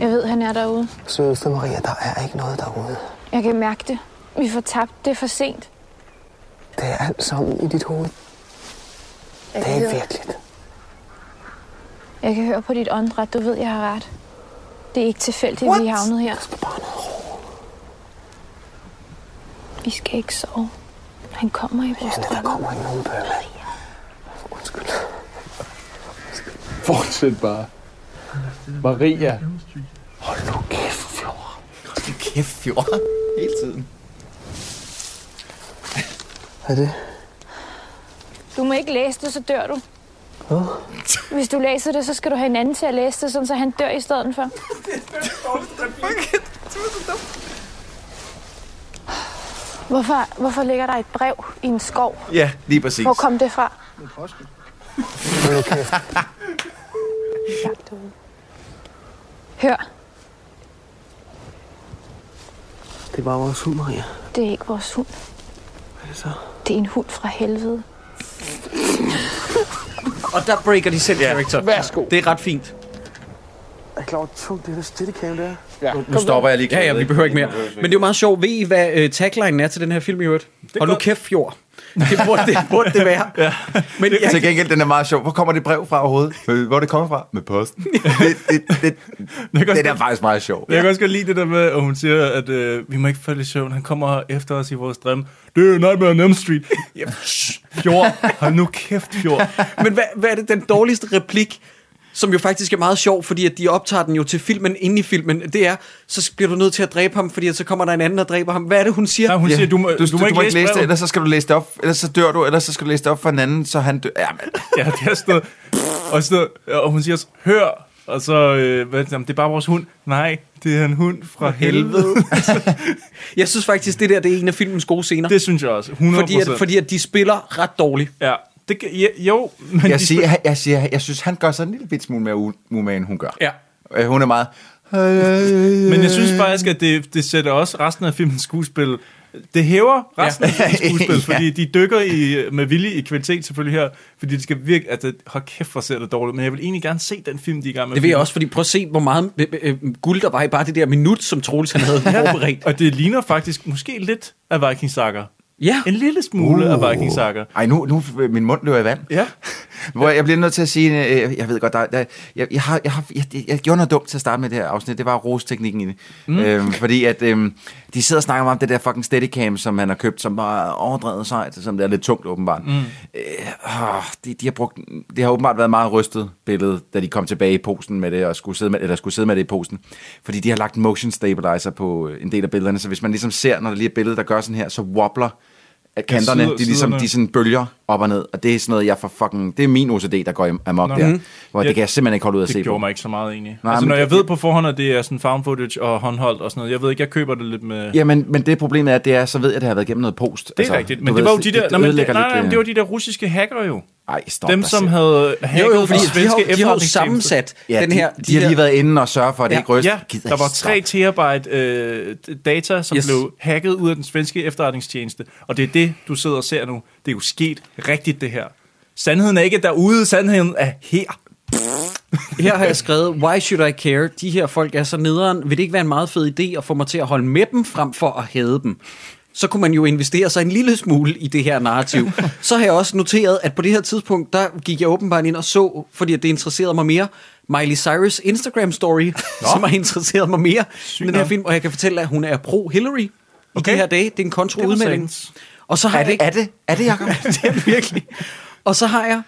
Jeg ved, han er derude. Søster Maria, der er ikke noget derude. Jeg kan mærke det. Vi får tabt det for sent. Det er alt sammen i dit hoved. Det er ikke virkeligt. Jeg kan høre på dit åndedræt. Du ved, jeg har ret. Det er ikke tilfældigt, at vi er havnet her. Vi skal ikke sove. Han kommer i vores drømme. Der kommer ikke nogen bølle. Undskyld. Fortsæt bare. Maria. Hold nu kæft, Fjord. Hele tiden. Hvad er det? Du må ikke læse det, så dør du. Hvad? Hvis du læser det, så skal du have en anden til at læse det, sådan, så han dør i stedet for. Det er dårligt. Hvorfor ligger der et brev i en skov? Ja, lige præcis. Hvor kom det fra? Det er påske. Okay. Hør. Det er bare vores hund, Maria. Det er ikke vores hund. Hvad er det så? Det er en hund fra helvede. Og der breaker de selv karakter. Værsgo. Det er ret fint. Er I klar over, hvor tungt det der steadicam der? Ja. Nu stopper jeg lige. Ja, vi behøver ikke mere. Men det er jo meget sjovt. Ved I, hvad taglinen er til den her film i øvrigt? Hold nu kæft, Fjord. Det burde det være. Ja. Men jeg... Til gengæld, den er meget sjov. Hvor kommer det brev fra overhovedet? Hvor det kommer fra? Med posten. Det er faktisk meget sjovt. Jeg kan også godt lide det der med, at hun siger, at vi må ikke falde i søvn. Han kommer efter os i vores drøm. Det er Nightmare on Elm Street. Fjord. Hold nu kæft, Fjord. Men hvad er det den dårligste replik? Som jo faktisk er meget sjov, fordi at de optager den jo til filmen, inde i filmen, det er, så bliver du nødt til at dræbe ham, fordi så kommer der en anden, der dræber ham. Hvad er det, hun siger? Ja, hun siger, du må ikke læse det, ellers så skal du læse det op, ellers så dør du, ellers så skal du læse det op for en anden, så han dør. Ja, det er sådan noget. Og hun siger også, hør, og så, det er bare vores hund. Nej, det er en hund fra helvede. Jeg synes faktisk, det er en af filmens gode scener. Det synes jeg også, 100%. Fordi at de spiller ret dårligt. Ja. Jeg synes, han gør sådan en lille bit smule mere umage, end hun gør. Ja. Hun er meget... Men jeg synes faktisk, at det sætter også resten af filmens skuespil... Det hæver resten af filmens skuespil, fordi de dykker med vilje i kvalitet selvfølgelig her, fordi det skal virke... Altså, hold kæft, hvor ser det dårligt, men jeg vil egentlig gerne se den film, de er i gang med. Det vil jeg også, fordi prøv at se, hvor meget guld der var i bare det der minut, som Troels han havde forberedt. Og det ligner faktisk måske lidt af Vikingsakker. Ja. En lille smule af Vikingsakker. Ej, nu min mund løber i vand. Ja. Hvor jeg bliver nødt til at sige, jeg ved godt, jeg gjorde noget dumt til at starte med det her afsnit, det var rose-teknikken i det. Fordi at de sidder og snakker om det der fucking steadicam, som man har købt, som bare er overdrevet sejt, som det er lidt tungt åbenbart. Det har åbenbart været meget rystet billede, da de kom tilbage i posen med det, og skulle sidde med det i posen. Fordi de har lagt motion stabilizer på en del af billederne, så hvis man ligesom ser, når der lige er et billede, der gør sådan her, så wobbler kanterne, de sådan bølger op og ned, og det er sådan noget, jeg får fucking... Det er min OCD, der går amok der, hvor det kan jeg simpelthen ikke holde ud at se på. Det gjorde mig ikke så meget egentlig. Nej, altså, når jeg ved på forhånd, at det er sådan found footage og håndholdt og sådan noget, jeg ved ikke, jeg køber det lidt med... Ja, men det problemet er, at det er, så ved jeg, at det har været gennem noget post. Det er altså, rigtigt, men det var jo de der... det var de der russiske hackere jo. Ej, stop. Dem, som havde hacket for svenske efterretningstjenester. De har jo sammensat den her... De har lige været inde og sørge for, at det ikke ryster. Ja, der var 3 terabyte data, som blev hacket ud af den svenske efterretningstjeneste. Og det er det, du sidder og ser nu. Det er jo sket rigtigt, det her. Sandheden er ikke derude, sandheden er her. Her har jeg skrevet, why should I care? De her folk er så nederen. Vil det ikke være en meget fed idé at få mig til at holde med dem, frem for at hade dem? Så kunne man jo investere sig en lille smule i det her narrativ. Så har jeg også noteret, at på det her tidspunkt, der gik jeg åbenbart ind og så, fordi det interesserede mig mere, Miley Cyrus' Instagram-story, som har interesseret mig mere i den her film, og jeg kan fortælle, at hun er pro-Hillary. okay. i de her dage. Det er en kontraudmelding. Og så har er det, jeg ikke... Er det, Jacob? Det er virkelig. Og så har jeg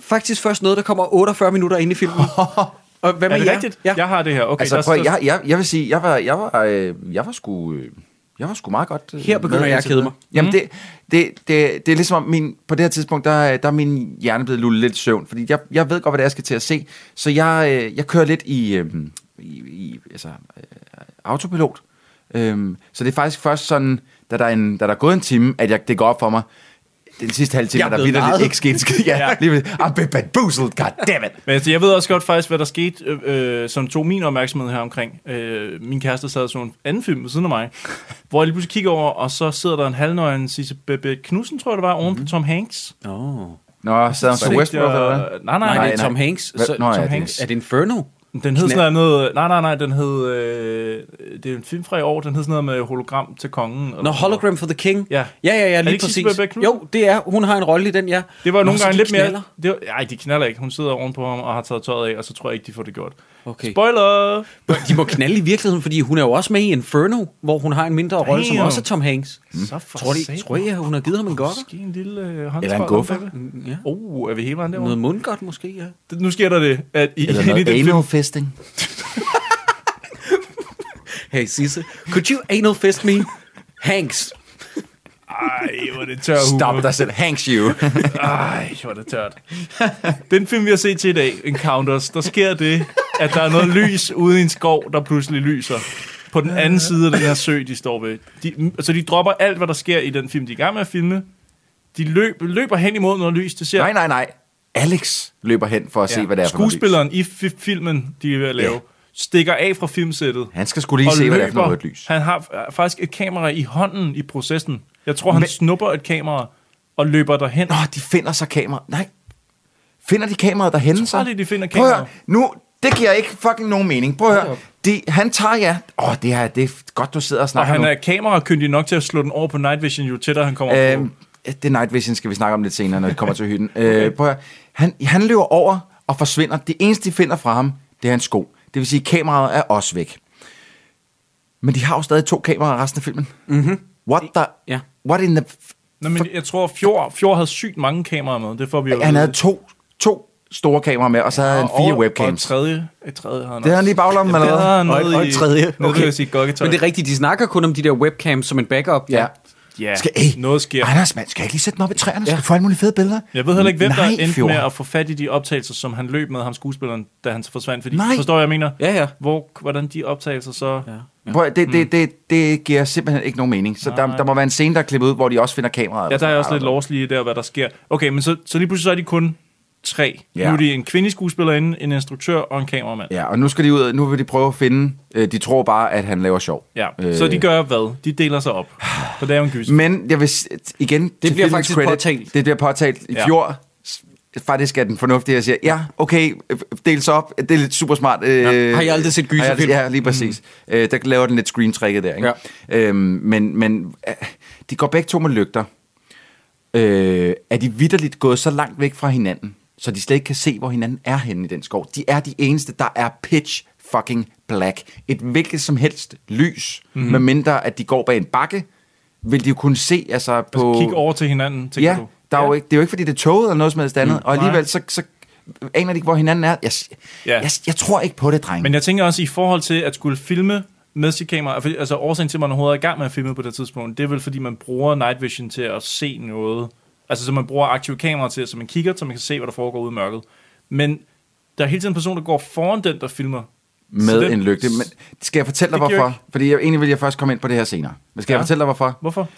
faktisk først noget, der kommer 48 minutter ind i filmen. Og hvad med er det jer? Rigtigt? Ja. Jeg har det her. Okay, altså, prøv, jeg vil sige, jeg var sgu meget godt. Her begynder jeg at kede mig. Jamen det er ligesom min, på det her tidspunkt der er min hjerne blevet lullet lidt i søvn, fordi jeg ved godt hvad det er, jeg skal til at se, så jeg kører lidt i altså autopilot. Så det er faktisk først sådan, da der er gået en time, at det går op for mig. Den sidste halve time, der videre lidt ikke skete. Ja, lige ved. I'm bamboozled, goddammit. Men altså, jeg ved også godt faktisk, hvad der skete, som tog min opmærksomhed her omkring. Min kæreste sad og så en anden film ved siden af mig, hvor jeg lige pludselig kigger over, og så sidder der en halvnøgen Sisse Bebe Knudsen, tror jeg det var, oven på Tom Hanks. Nå, sad han så Westworld eller hvad? Nej, det er Tom Hanks. Tom Hanks. Er det Inferno? Den hed sådan noget... Nej, den hed... det er en film fra i år, den hed sådan noget med hologram til kongen. Nå, Hologram for the King. Ja, lige præcis. Jo, det er... Hun har en rolle i den, ja. Det var nogle gange lidt mere... Nej, de knaller ikke. Hun sidder ovenpå ham og har taget tøjet af, og så tror jeg ikke, de får det gjort. Okay. Spoiler! De må knalde i virkeligheden, fordi hun er jo også med i Inferno, hvor hun har en mindre rolle, som også er Tom Hanks. Så for satan. Tror I, hun har givet ham en godter? Måske en lille håndspil. Eller en guffer. Ja. Er vi hele vejen derovre? Noget mundgodt måske, ja. Nu sker der det, at i Hey Sisse, could you anal fist me? Hanks. Ej, hvor det tørt. Stop dig selv, Hanks you. Ej, hvor det tørt. Den film vi har set til i dag, Encounters, der sker det, at der er noget lys ude i en skov, der pludselig lyser på den anden side af den her sø, de står ved. Altså de dropper alt, hvad der sker i den film, de er i gang med at filme. De løber hen imod noget lys, det ser... Nej. Alex løber hen for at se, hvad det er for noget lys. Skuespilleren i filmen, de er ved at lave, stikker af fra filmsættet. Han skal sgu lige se, hvad det er for noget lys. Han har faktisk et kamera i hånden i processen. Jeg tror, han snupper et kamera og løber derhen. Nå, de finder så kameraet. Nej. Finder de kameraet derhen så? Jeg tror lige, de finder kameraet. Prøv at høre. Nu, det giver ikke fucking nogen mening. Prøv at høre. Han tager det er godt, du sidder og snakker nu. Og han er kamerakyndig nok til at slå den over på Night Vision, jo tættere han kommer på. Det Night Vision skal vi snakke om lidt senere, når vi kommer til hytten. Okay. Han løber over og forsvinder. Det eneste, de finder fra ham, det er hans sko. Det vil sige, at kameraet er også væk. Men de har jo stadig to kameraer resten af filmen. Mm-hmm. What in the... Nå, men jeg tror, Fjord havde sygt mange kameraer med. Det får vi jo... Han havde to store kameraer med, og så havde han fire webcams. Et tredje har han også. Det har han lige baglommen med noget. Og et tredje. Okay. Men det er rigtigt, de snakker kun om de der webcams som en backup. Ja. Ja, noget sker. Anders, man skal ikke lige sætte dem op i træerne, skal få alle mulige fede billeder. Jeg ved heller ikke, hvem der endte med at få fat i de optagelser, som han løb med ham skuespilleren, da han forsvandt. Fordi, forstår jeg mener? Ja. Hvordan de optagelser så... Ja. Prøv, det giver simpelthen ikke nogen mening. Så der må være en scene, der er klippet ud, hvor de også finder kameraet. Ja, der er også lidt lost lige der, hvad der sker. Okay, men så lige pludselig så er de kun tre. Ja. Nu er de en kvindelig skuespillerinde, en instruktør og en kameramand. Ja, og nu skal de ud, nu vil de prøve at finde... de tror bare, at han laver sjov. Ja, så de gør hvad? De deler sig op. For det er jo en gyser. Men jeg vil igen... Det bliver faktisk påtalt. Det bliver påtalt i Fjord. Faktisk er den fornuftige, jeg siger, del sig op, det er lidt super smart. Har jeg aldrig set gyserfilm? Ja, lige præcis. Der laver den lidt screen-tricket der, ikke? Ja. Men de går begge to med lygter. Er de vitterligt gået så langt væk fra hinanden, så de slet ikke kan se, hvor hinanden er henne i den skov. De er de eneste, der er pitch fucking black. Et hvilket som helst lys, medmindre at de går bag en bakke, vil de jo kunne se, altså på... Altså kigge over til hinanden, tænker du? Der er jo ikke, det er jo ikke, fordi det er toget eller noget som helst andet, og alligevel så aner de ikke, hvor hinanden er. Jeg tror ikke på det, dreng. Men jeg tænker også, i forhold til at skulle filme med sit kamera, altså årsagen til, at man overhovedet er i gang med at filme på det tidspunkt, det er vel, fordi man bruger night vision til at se noget. Altså, så man bruger aktive kameraer til, så man kigger, så man kan se, hvad der foregår ude i mørket. Men der er hele tiden en person, der går foran den, der filmer. Med en lygte. Men skal jeg fortælle dig, hvorfor? Fordi egentlig vil jeg først komme ind på det her senere. Men skal jeg fortælle dig, hvorfor? Hvorfor?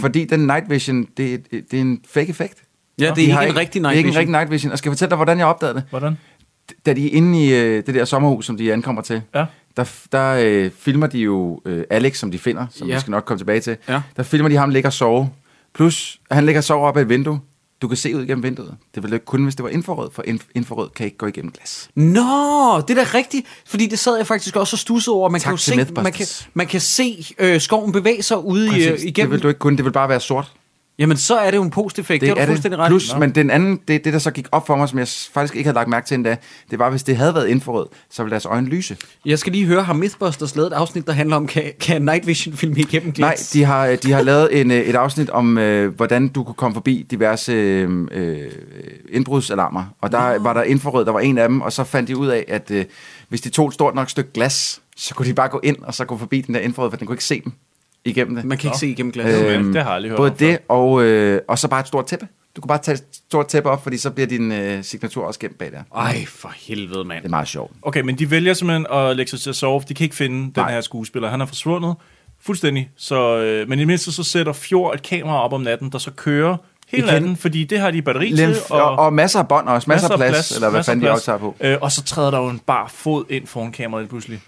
Fordi den night vision, det er en fake effekt. Ja, det er ikke en rigtig night vision. Det er ikke en rigtig night vision. Og skal jeg fortælle dig, hvordan jeg opdagede det? Hvordan? Da de er inde i det der sommerhus, som de ankommer til, der filmer de jo Alex, som de finder, som vi skal nok komme tilbage til. Ja. Der filmer de ham ligge og sove. Plus, han ligger og sover op ad et vindue. Du kan se ud igennem vinduet. Det ville kun, hvis det var infrarød, for infrarød kan ikke gå igennem glas. Nå, det er da rigtigt, fordi det sad jeg faktisk også og stussede over. Man kan jo se, man kan se skoven bevæge sig ude igennem. Det vil du ikke kunne, det vil bare være sort. Jamen, så er det jo en posteffekt. Det er du fuldstændig ret. Plus, men den anden, det der så gik op for mig, som jeg faktisk ikke havde lagt mærke til endda, det var, hvis det havde været infrarød, så ville deres øjne lyse. Jeg skal lige høre, har Mythbusters lavet et afsnit, der handler om, kan Night Vision filme igennem glitz? Nej, de har lavet et afsnit om, hvordan du kunne komme forbi diverse indbrudsalarmer. Og der var der infrarød, der var en af dem, og så fandt de ud af, at hvis de tog et stort nok stykke glas, så kunne de bare gå ind og så gå forbi den der infrarød, for den kunne ikke se dem. Igennem det. Man kan ikke se igennem glasset. Det har jeg lige hørt. Både det og så bare et stort tæppe. Du kan bare tage et stort tæppe op, fordi så bliver din signatur også gemt bag der. Ej, for helvede, mand. Det er meget sjovt. Okay, men de vælger simpelthen at lægge sig til at sove. De kan ikke finde den her skuespiller. Han er forsvundet fuldstændig. Så, men i mindste så sætter Fjord et kamera op om natten, der så kører hele natten, fordi det har de batteri til. Og masser af bånd også. Masser af plads, eller hvad fanden de også tager på. Og så træder der jo en bar fod ind foran kameraet pludselig.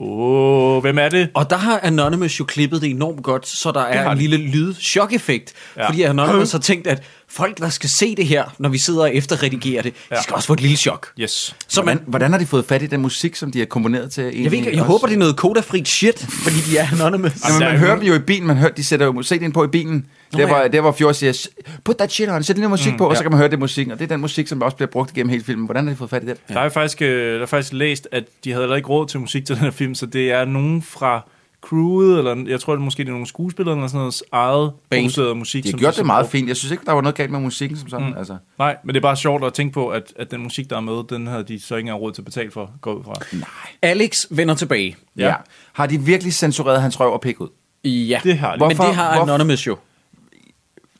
Hvem er det? Og der har Anonymous jo klippet det enormt godt, så der er en lille lyd-chok-effekt. Ja. Fordi Anonymous har tænkt, at folk, der skal se det her, når vi sidder og efterredigerer det, de skal også få et lille chok. Yes. Så hvordan har de fået fat i den musik, som de har komponeret til? Jeg håber, det er noget kodafrit shit, fordi de er Anonymous. Jamen, man hører dem jo i bilen, de sætter jo musik ind på i bilen. Der var Fjord siger, put that shit on, sæt lidt musik på, og så kan man høre det musik. Og det er den musik, som også bliver brugt gennem hele filmen. Hvordan har de fået fat i det? Ja. Der er faktisk læst, at de havde ikke råd til musik til den her film, så det er nogen fra crewet, eller jeg tror, det måske det er nogle skuespillere, eller sådan noget eget produceret musik. De har gjort det meget fint. Jeg synes ikke, der var noget galt med musikken som sådan. Altså. Nej, men det er bare sjovt at tænke på, at den musik, der er med, den havde de så ikke engang råd til at betale for, gå ud fra. Nej. Alex vender tilbage. Ja. Har de virkelig censureret hans røv og pik ud? Ja, det har de. Men det har Anonymous jo.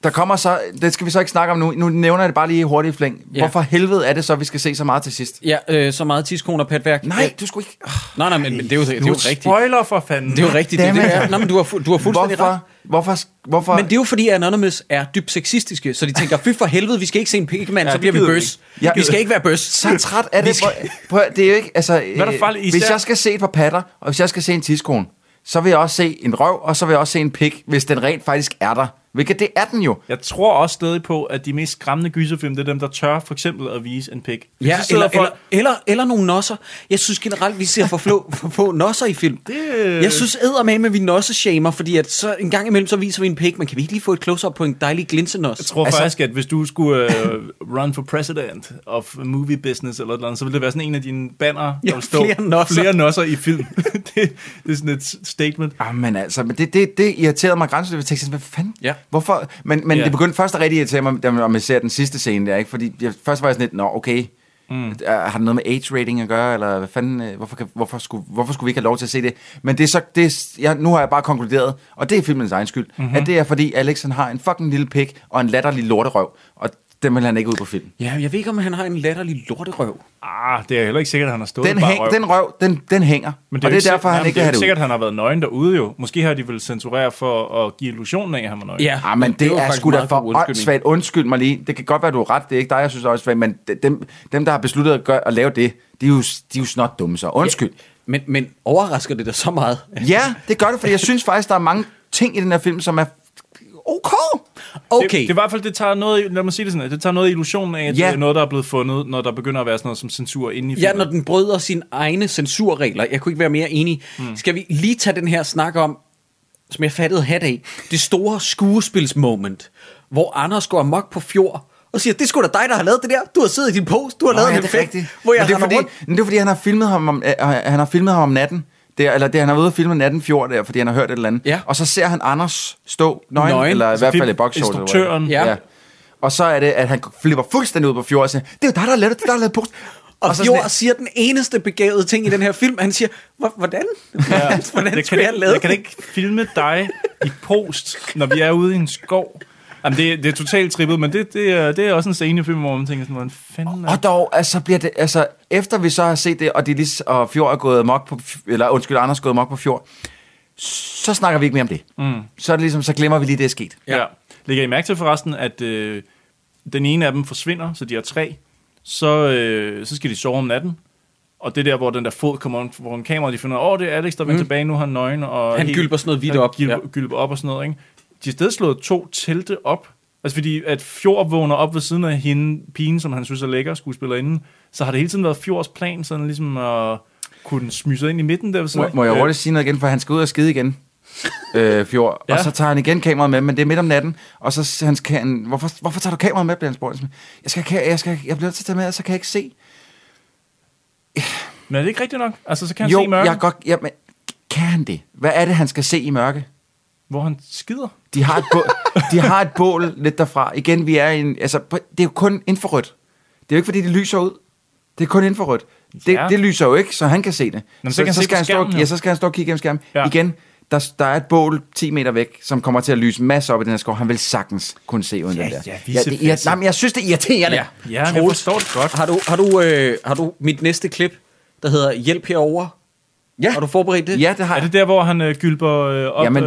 Der kommer så, det skal vi så ikke snakke om nu. Nu nævner jeg det bare lige hurtigt i flæng. Ja. Hvorfor helvede er det så, vi skal se så meget til sidst? Ja, så meget tidskron og patværk. Nej, du skulle ikke... Nej, men det er jo rigtigt. Du spoiler for fanden. Det er jo rigtigt. Det er. Nej, men du har fuldstændig ret. Hvorfor? Men det er jo fordi, Anonymous er dybt sexistiske, så de tænker, fy for helvede, vi skal ikke se en pikemand, så bliver vi bøs. Ja. Vi skal ikke være bøs. Så træt er det. Det er jo ikke, altså... Hvis jeg skal se et par patter, og hvis jeg skal se en tidskron, så vil jeg også se en røv, og så vil jeg også se en pik, hvis den rent faktisk er der. Hvilket det er den jo. Jeg tror også stadig på, at de mest skræmmende gyserfilm, det er dem, der tør for eksempel at vise en pik. Ja, eller nogle nosser. Jeg synes generelt, vi ser for få nosser i film. Jeg synes eddermame, at vi nosser-shamer, fordi at så en gang imellem, så viser vi en pik. Man kan vi ikke lige få et close-up på en dejlig glinsenos? Jeg tror faktisk, at hvis du skulle run for president of movie business, eller et eller andet, så ville det være sådan en af dine bannere, der vil stå flere nosser i film. det er sådan et statement. Jamen altså, men det irriterede mig grænseløst, ved teksten. Hvad fanden? Ja. Hvorfor? Men det begyndte først at rigtig irritere mig, om jeg ser den sidste scene der, ikke? Fordi først var jeg sådan lidt, har det noget med age rating at gøre, eller hvad fanden, hvorfor skulle vi ikke have lov til at se det? Men det er så, nu har jeg bare konkluderet, og det er filmens egen skyld, at det er fordi Alex, han har en fucking lille pik, og en latterlig lorterøv, og den vil han ikke ud på film. Ja, jeg ved ikke, om han har en latterlig lorterøv. Det er heller ikke sikkert, at han har stået bare røv. Den røv, den hænger. Men det er, og det er derfor, han ikke kan have det ud. Det er sikkert, at han har været nøgen derude jo. Måske har de vel censureret for at give illusionen af, at han var nøgen. Ja, men det er sgu da for åndssvagt. Undskyld mig lige. Det kan godt være, du har ret. Det er ikke dig, jeg synes er åndssvagt. Men dem, der har besluttet at lave det, de er jo snot dumme så. Undskyld. Ja, men overrasker det dig så meget? Ja, det gør det, for jeg synes faktisk, der er mange ting i den her film, som er okay. Det er i hvert fald, det tager noget, lad mig sige det sådan, det tager noget illusionen af, at det er noget, der er blevet fundet, når der begynder at være sådan noget som censur inde i filmen. Ja, når den bryder sine egne censurregler. Jeg kunne ikke være mere enig. Skal vi lige tage den her snak om, som jeg fattede hat af, det store skuespilsmoment, hvor Anders går amok på Fjord, og siger, det er sgu da dig, der har lavet det der. Du har siddet i din pose, du har lavet en effekt. Det er fordi, han har filmet ham om natten. Han har været ude og filme natten Fjord der, fordi han har hørt et eller andet. Ja. Og så ser han Anders stå nøgen, eller i hvert fald i boxshorts. Instruktøren. Ja. Og så er det, at han flipper fuldstændig ud på Fjord og siger, det er jo dig, der har lavet det, der har lavet posten. Og Fjord siger den eneste begavede ting i den her film. Han siger, hvordan? Ja. Hvordan skulle jeg lave det? Jeg kan ikke filme dig i post, når vi er ude i en skov. Jamen, det er totalt trippet, men det er også en scenefilm, hvor man tænker sådan, hvordan fanden... Og dog, altså bliver det... Altså, efter vi så har set det, og Fjord er gået mok på... Anders er gået mok på Fjord, så snakker vi ikke mere om det. Så er det ligesom, så glemmer vi lige, det er sket. Ja. Lægger I mærke til forresten, at den ene af dem forsvinder, så de er 3, så skal de sove om natten. Og det der, hvor den der fod kommer på en kamera, de finder, det er Alex, der vender tilbage, nu har han nøgen, og... Han gylper sådan noget hvidt op. Gylper op og sådan noget, ikke? De har stadig slået 2 telte op. Altså fordi, at Fjord vågner op ved siden af hende, pigen, som han synes er lækker, skuespillerinde, så har det hele tiden været Fjords plan, sådan ligesom at kunne smyge sig ind i midten der. Må jeg hurtigt sige noget igen, for han skal ud og skide igen. Fjord. Ja. Og så tager han igen kameraet med, men det er midt om natten, og så hans kan, hvorfor tager du kameraet med, bliver han spurgt. Jeg bliver nødt til at tage med, og så kan jeg ikke se. Men er det ikke rigtigt nok? Altså, så kan han se i mørke? Jo, men kan han det? Hvad er det, han skal se i mørke? Hvor han skider. De har et bål lidt derfra. Igen, vi er i en... Altså, det er jo kun infrarødt. Det er jo ikke, fordi det lyser ud. Det er kun infrarødt. Det lyser jo ikke, så han kan se det. Jamen, så skal han stå og kigge gennem skærmen. Ja. Igen, der er et bål 10 meter væk, som kommer til at lyse masser op i den her skov. Han vil sagtens kunne se uden den der. Jeg synes, det er irriterende. Ja, jeg forstår det godt. Har du mit næste klip, der hedder Hjælp herovre? Ja. Har du forberedt det? Ja, det har jeg. Er det der, hvor han gylper op? Jamen,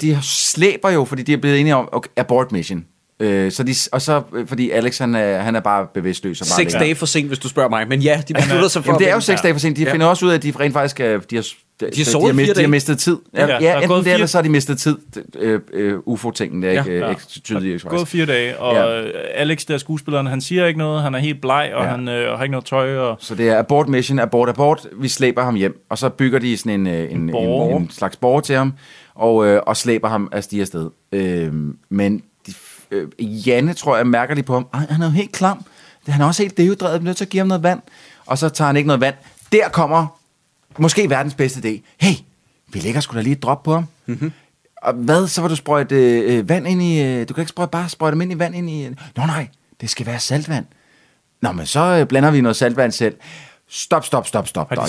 de slæber jo, fordi de er blevet enige om abort mission. Fordi Alex, han er bare bevidstløs. 6 dage for sent, hvis du spørger mig. Men ja, de beslutter sig for... Jamen, det er jo 6 dage for sent. De finder også ud af, at de rent faktisk... De har mistet tid. Ja, enten det, eller så har de mistet tid. UFO-tingen, der ikke tydeligt. Der er gået 4 dage, og Alex, der skuespilleren, han siger ikke noget, han er helt bleg, og han har ikke noget tøj. Og... Så det er abort mission, abort, vi slæber ham hjem. Og så bygger de sådan en slags borg til ham, og slæber ham af stige afsted. Men Janne, tror jeg, mærker lige på ham. Han er jo helt klam. Han er også helt dehydratet, nødt til at give ham noget vand. Og så tager han ikke noget vand. Der kommer... Måske verdens bedste idé. Hey, vi lægger sgu da lige et drop på ham. Mm-hmm. Og hvad, så var du sprøjte vand ind i... du kan ikke bare sprøjte dem ind i vand ind i... Nej, det skal være saltvand. Nå, men så blander vi noget saltvand selv. Stop. Har de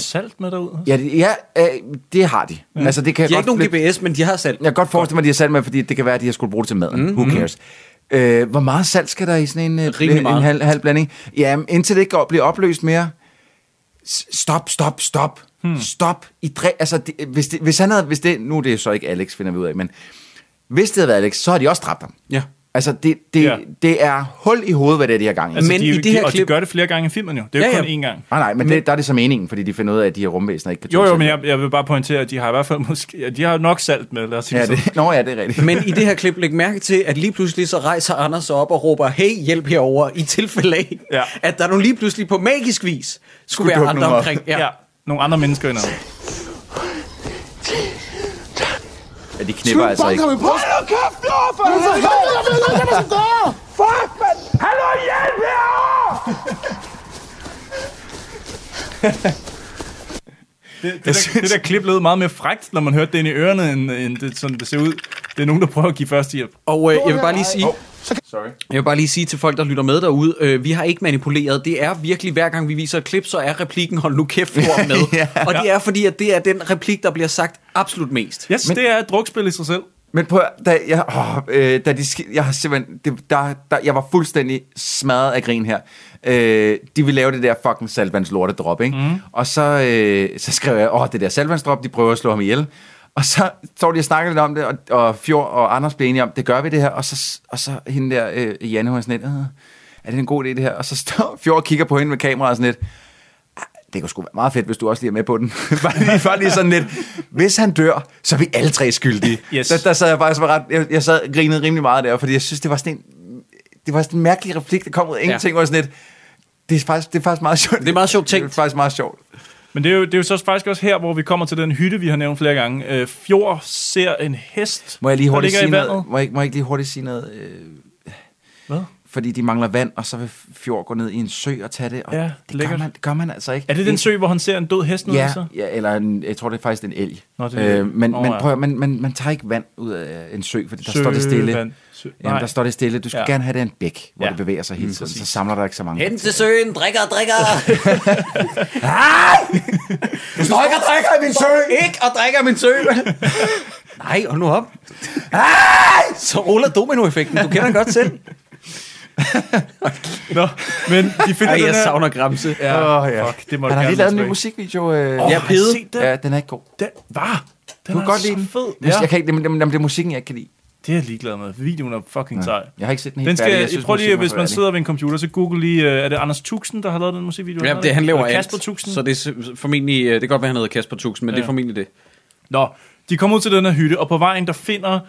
salt med derud? Ja, det har de. Mm. Altså, det kan de har godt ikke nogen GPS, men de har salt. Jeg kan godt forestille mig, at de har salt med, fordi det kan være, at de har skulle bruge det til maden. Mm-hmm. Who cares? Hvor meget salt skal der i sådan en halv blanding? Jamen, indtil det ikke bliver opløst mere. Stop. Stop i dræ... Altså, hvis nu er det så ikke Alex, finder vi ud af, men hvis det havde været Alex, så har de også dræbt ham. Ja. Altså, det er hul i hovedet, hvad det er, de har gang i. Altså, men i det her klip... de gør det flere gange i filmen jo. Det er jo kun én gang. Nej, men der er det så meningen, fordi de finder ud af, at de her rumvæsener ikke kan tåle. Jo, men jeg vil bare pointere, at de har i hvert fald måske... De har nok salt med, lad os sige det. Nå ja, det er rigtigt. Men i det her klip, læg mærke til, at lige pludselig så rejser Anders op og råber, hey, hjælp herover i tilfælde af, at der nu lige pludselig på magisk vis skulle være andre omkring. Ja. Nogle andre mennesker endnu. Ja, de knipper altså ikke. Hold nu kæft, lov for det! Fuck, mand! Hallo, hjælp herovre! Det der klip lød meget mere frækt, når man hørte det ind i ørerne, end det, sådan det ser ud. Det er nogen, der prøver at give førstehjælp. Og jeg vil bare lige sige... Jeg vil bare lige sige til folk, der lytter med derude, vi har ikke manipuleret. Det er virkelig, hver gang vi viser et klip, så er replikken, hold nu kæft, Fjord med. Og det er fordi, at det er den replik, der bliver sagt absolut mest. Yes, men det er et drukspil i sig selv. Men prøv, jeg var fuldstændig smadret af grin her. De ville lave det der fucking saltvandslortedrop, ikke? Mm. Og så skrev jeg, det der saltvandsdrop, de prøver at slå ham ihjel. Og så står de og snakker lidt om det, og Fjord og Anders blev enige om, det gør vi det her. Og så hende der, Janne, hun er sådan lidt, er det en god idé det her? Og så står Fjord og kigger på hende med kameraet og sådan lidt, det kunne sgu være meget fedt, hvis du også lige er med på den. bare lige sådan lidt, hvis han dør, så er vi alle tre skyldige. Yes. Der sad jeg faktisk ret, jeg sad og grinede rimelig meget der, fordi jeg synes, det var sådan en mærkelig replik, der kom ud af ingenting, og sådan lidt, det er faktisk meget sjovt. Det er meget sjovt tænkt. Det er faktisk meget sjovt. Men det er jo så faktisk også her, hvor vi kommer til den hytte, vi har nævnt flere gange. Fjord ser en hest, må jeg lige hurtigt sige noget? Må jeg ikke lige hurtigt sige noget? Hvad? Fordi de mangler vand, og så vil Fjord gå ned i en sø og tage det. Og ja, det gør man altså ikke. Er det den sø, hvor han ser en død hest? Ja, eller jeg tror, det er faktisk en elg. Nå, det er man tager ikke vand ud af en sø, for der står det stille. Jamen, der står det stille. Du skal gerne have det en bæk, hvor det bevæger sig hele tiden. Så samler der ikke så mange. Hen til søen, drikker. Du står ikke og drikker i min sø. Ikke og drikker i min sø. Nej, hold nu op. Så ruller dominoeffekten. Du kender den godt selv. Nå, men de finder den her... Jeg savner Gramse. Fuck, det må han har lige lavet en ny musikvideo. Jeg har set den. Ja, den er ikke god. Hvad? Den er godt så lide. Fed. Ja. Jeg kan ikke, det er musikken, jeg ikke kan lide. Det er jeg ligeglad med. Videoen er fucking sej. Jeg har ikke set den helt færdig. Prøv lige, hvis man sidder ved en computer, så google lige, er det Anders Tuxen, der har lavet den musikvideo? Ja, han laver alt. Kasper Tuxen. Så det er formentlig... Det kan godt være, han hedder Kasper Tuxen, men det er formentlig det. Nå, De kommer ud til den her hytte, og på vejen der finder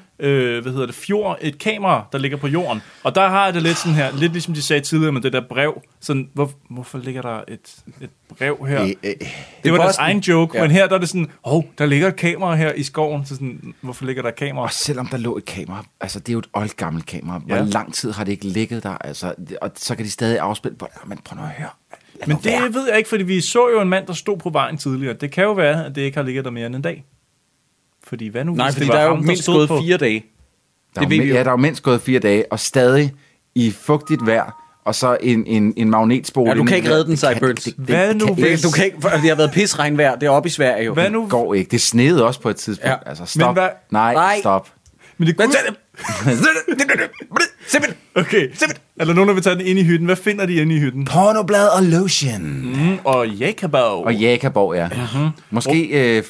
Fjord et kamera, der ligger på jorden. Og der har det lidt sådan her, lidt ligesom de sagde tidligere med det der brev. Sådan, hvorfor ligger der et brev her? Det var deres egen joke, ja. Men her der er det sådan, der ligger et kamera her i skoven. Så sådan, hvorfor ligger der et kamera? Og selvom der lå et kamera, altså det er jo et oldgammelt kamera. Hvor lang tid har det ikke ligget der? Altså, og så kan de stadig afspille på, men prøv nu at høre. Men det ved jeg ikke, fordi vi så jo en mand, der stod på vejen tidligere. Det kan jo være, at det ikke har ligget der mere end en dag. Fordi hvad nu? Nej, fordi der er jo mindst gået 4 dage. Der er jo mindst gået 4 dage, og stadig i fugtigt vejr, og så en magnetspole. Ja, du kan ikke redde den, Seidburns. Hvad nu? Du kan ikke, for det har været pisregnvejr, det er oppe i Sverige jo. Hvad nu? Det går ikke, det snede også på et tidspunkt. Ja. Altså, stop. Nej, stop. Men det kunne... Okay, er der nogen, der vil tage den ind i hytten? Hvad finder de inde i hytten? Pornoblad og lotion. Og Jakobov. Ja. Uh-huh. Måske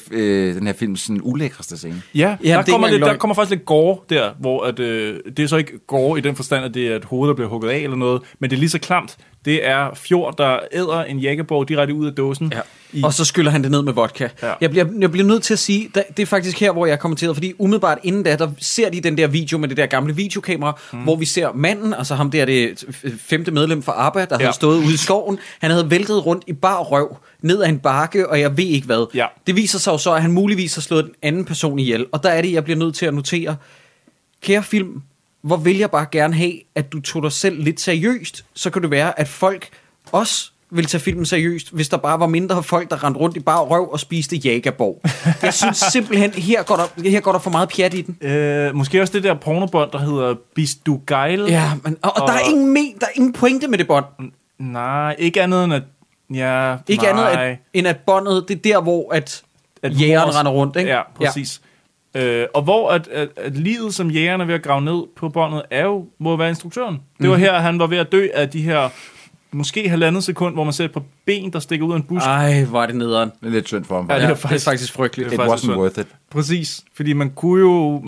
den her films sådan ulækreste scene. Ja, der kommer faktisk lidt gore der, hvor at, det er så ikke gore i den forstand, at det er et hoved, der bliver hugget af eller noget, men det er lige så klamt. Det er Fjord, der æder en Jakobov direkte ud af dåsen. Ja. Og så skyller han det ned med vodka. Ja. Jeg bliver nødt til at sige, det er faktisk her, hvor jeg kommenterede, fordi umiddelbart inden da, der ser de den der video med det der gamle videokamera, hvor vi ser manden, altså ham der, det 5. medlem fra ABBA, der havde stået ude i skoven. Han havde væltet rundt i bar røv, ned ad en bakke, og jeg ved ikke hvad. Ja. Det viser sig jo så, at han muligvis har slået den anden person ihjel, og der er det, jeg bliver nødt til at notere. Kære film, hvor vil jeg bare gerne have, at du tog dig selv lidt seriøst, så kan det være, at folk også vil tage filmen seriøst, hvis der bare var mindre folk, der rendte rundt i bar røv og spiste Jakobov. Jeg synes simpelthen, her går der for meget pjat i den. Måske også det der pornobånd, der hedder Bistugejl. Ja, men, og der er ingen pointe med det bånd. Nej, ikke andet end at... Ja, ikke nej. andet end at båndet, det er der, hvor at jægeren render rundt, ikke? Ja, præcis. Ja. Og hvor at livet, som jægerne er ved at grave ned på båndet, er jo, må være instruktøren. Det var her, han var ved at dø af de her, måske 1,5 sekund, hvor man ser et par ben, der stikker ud af en busk. Ej, var det nederen. Det er lidt synd for ham. Ja, det er faktisk frygteligt. It wasn't worth it. Præcis, fordi man kunne jo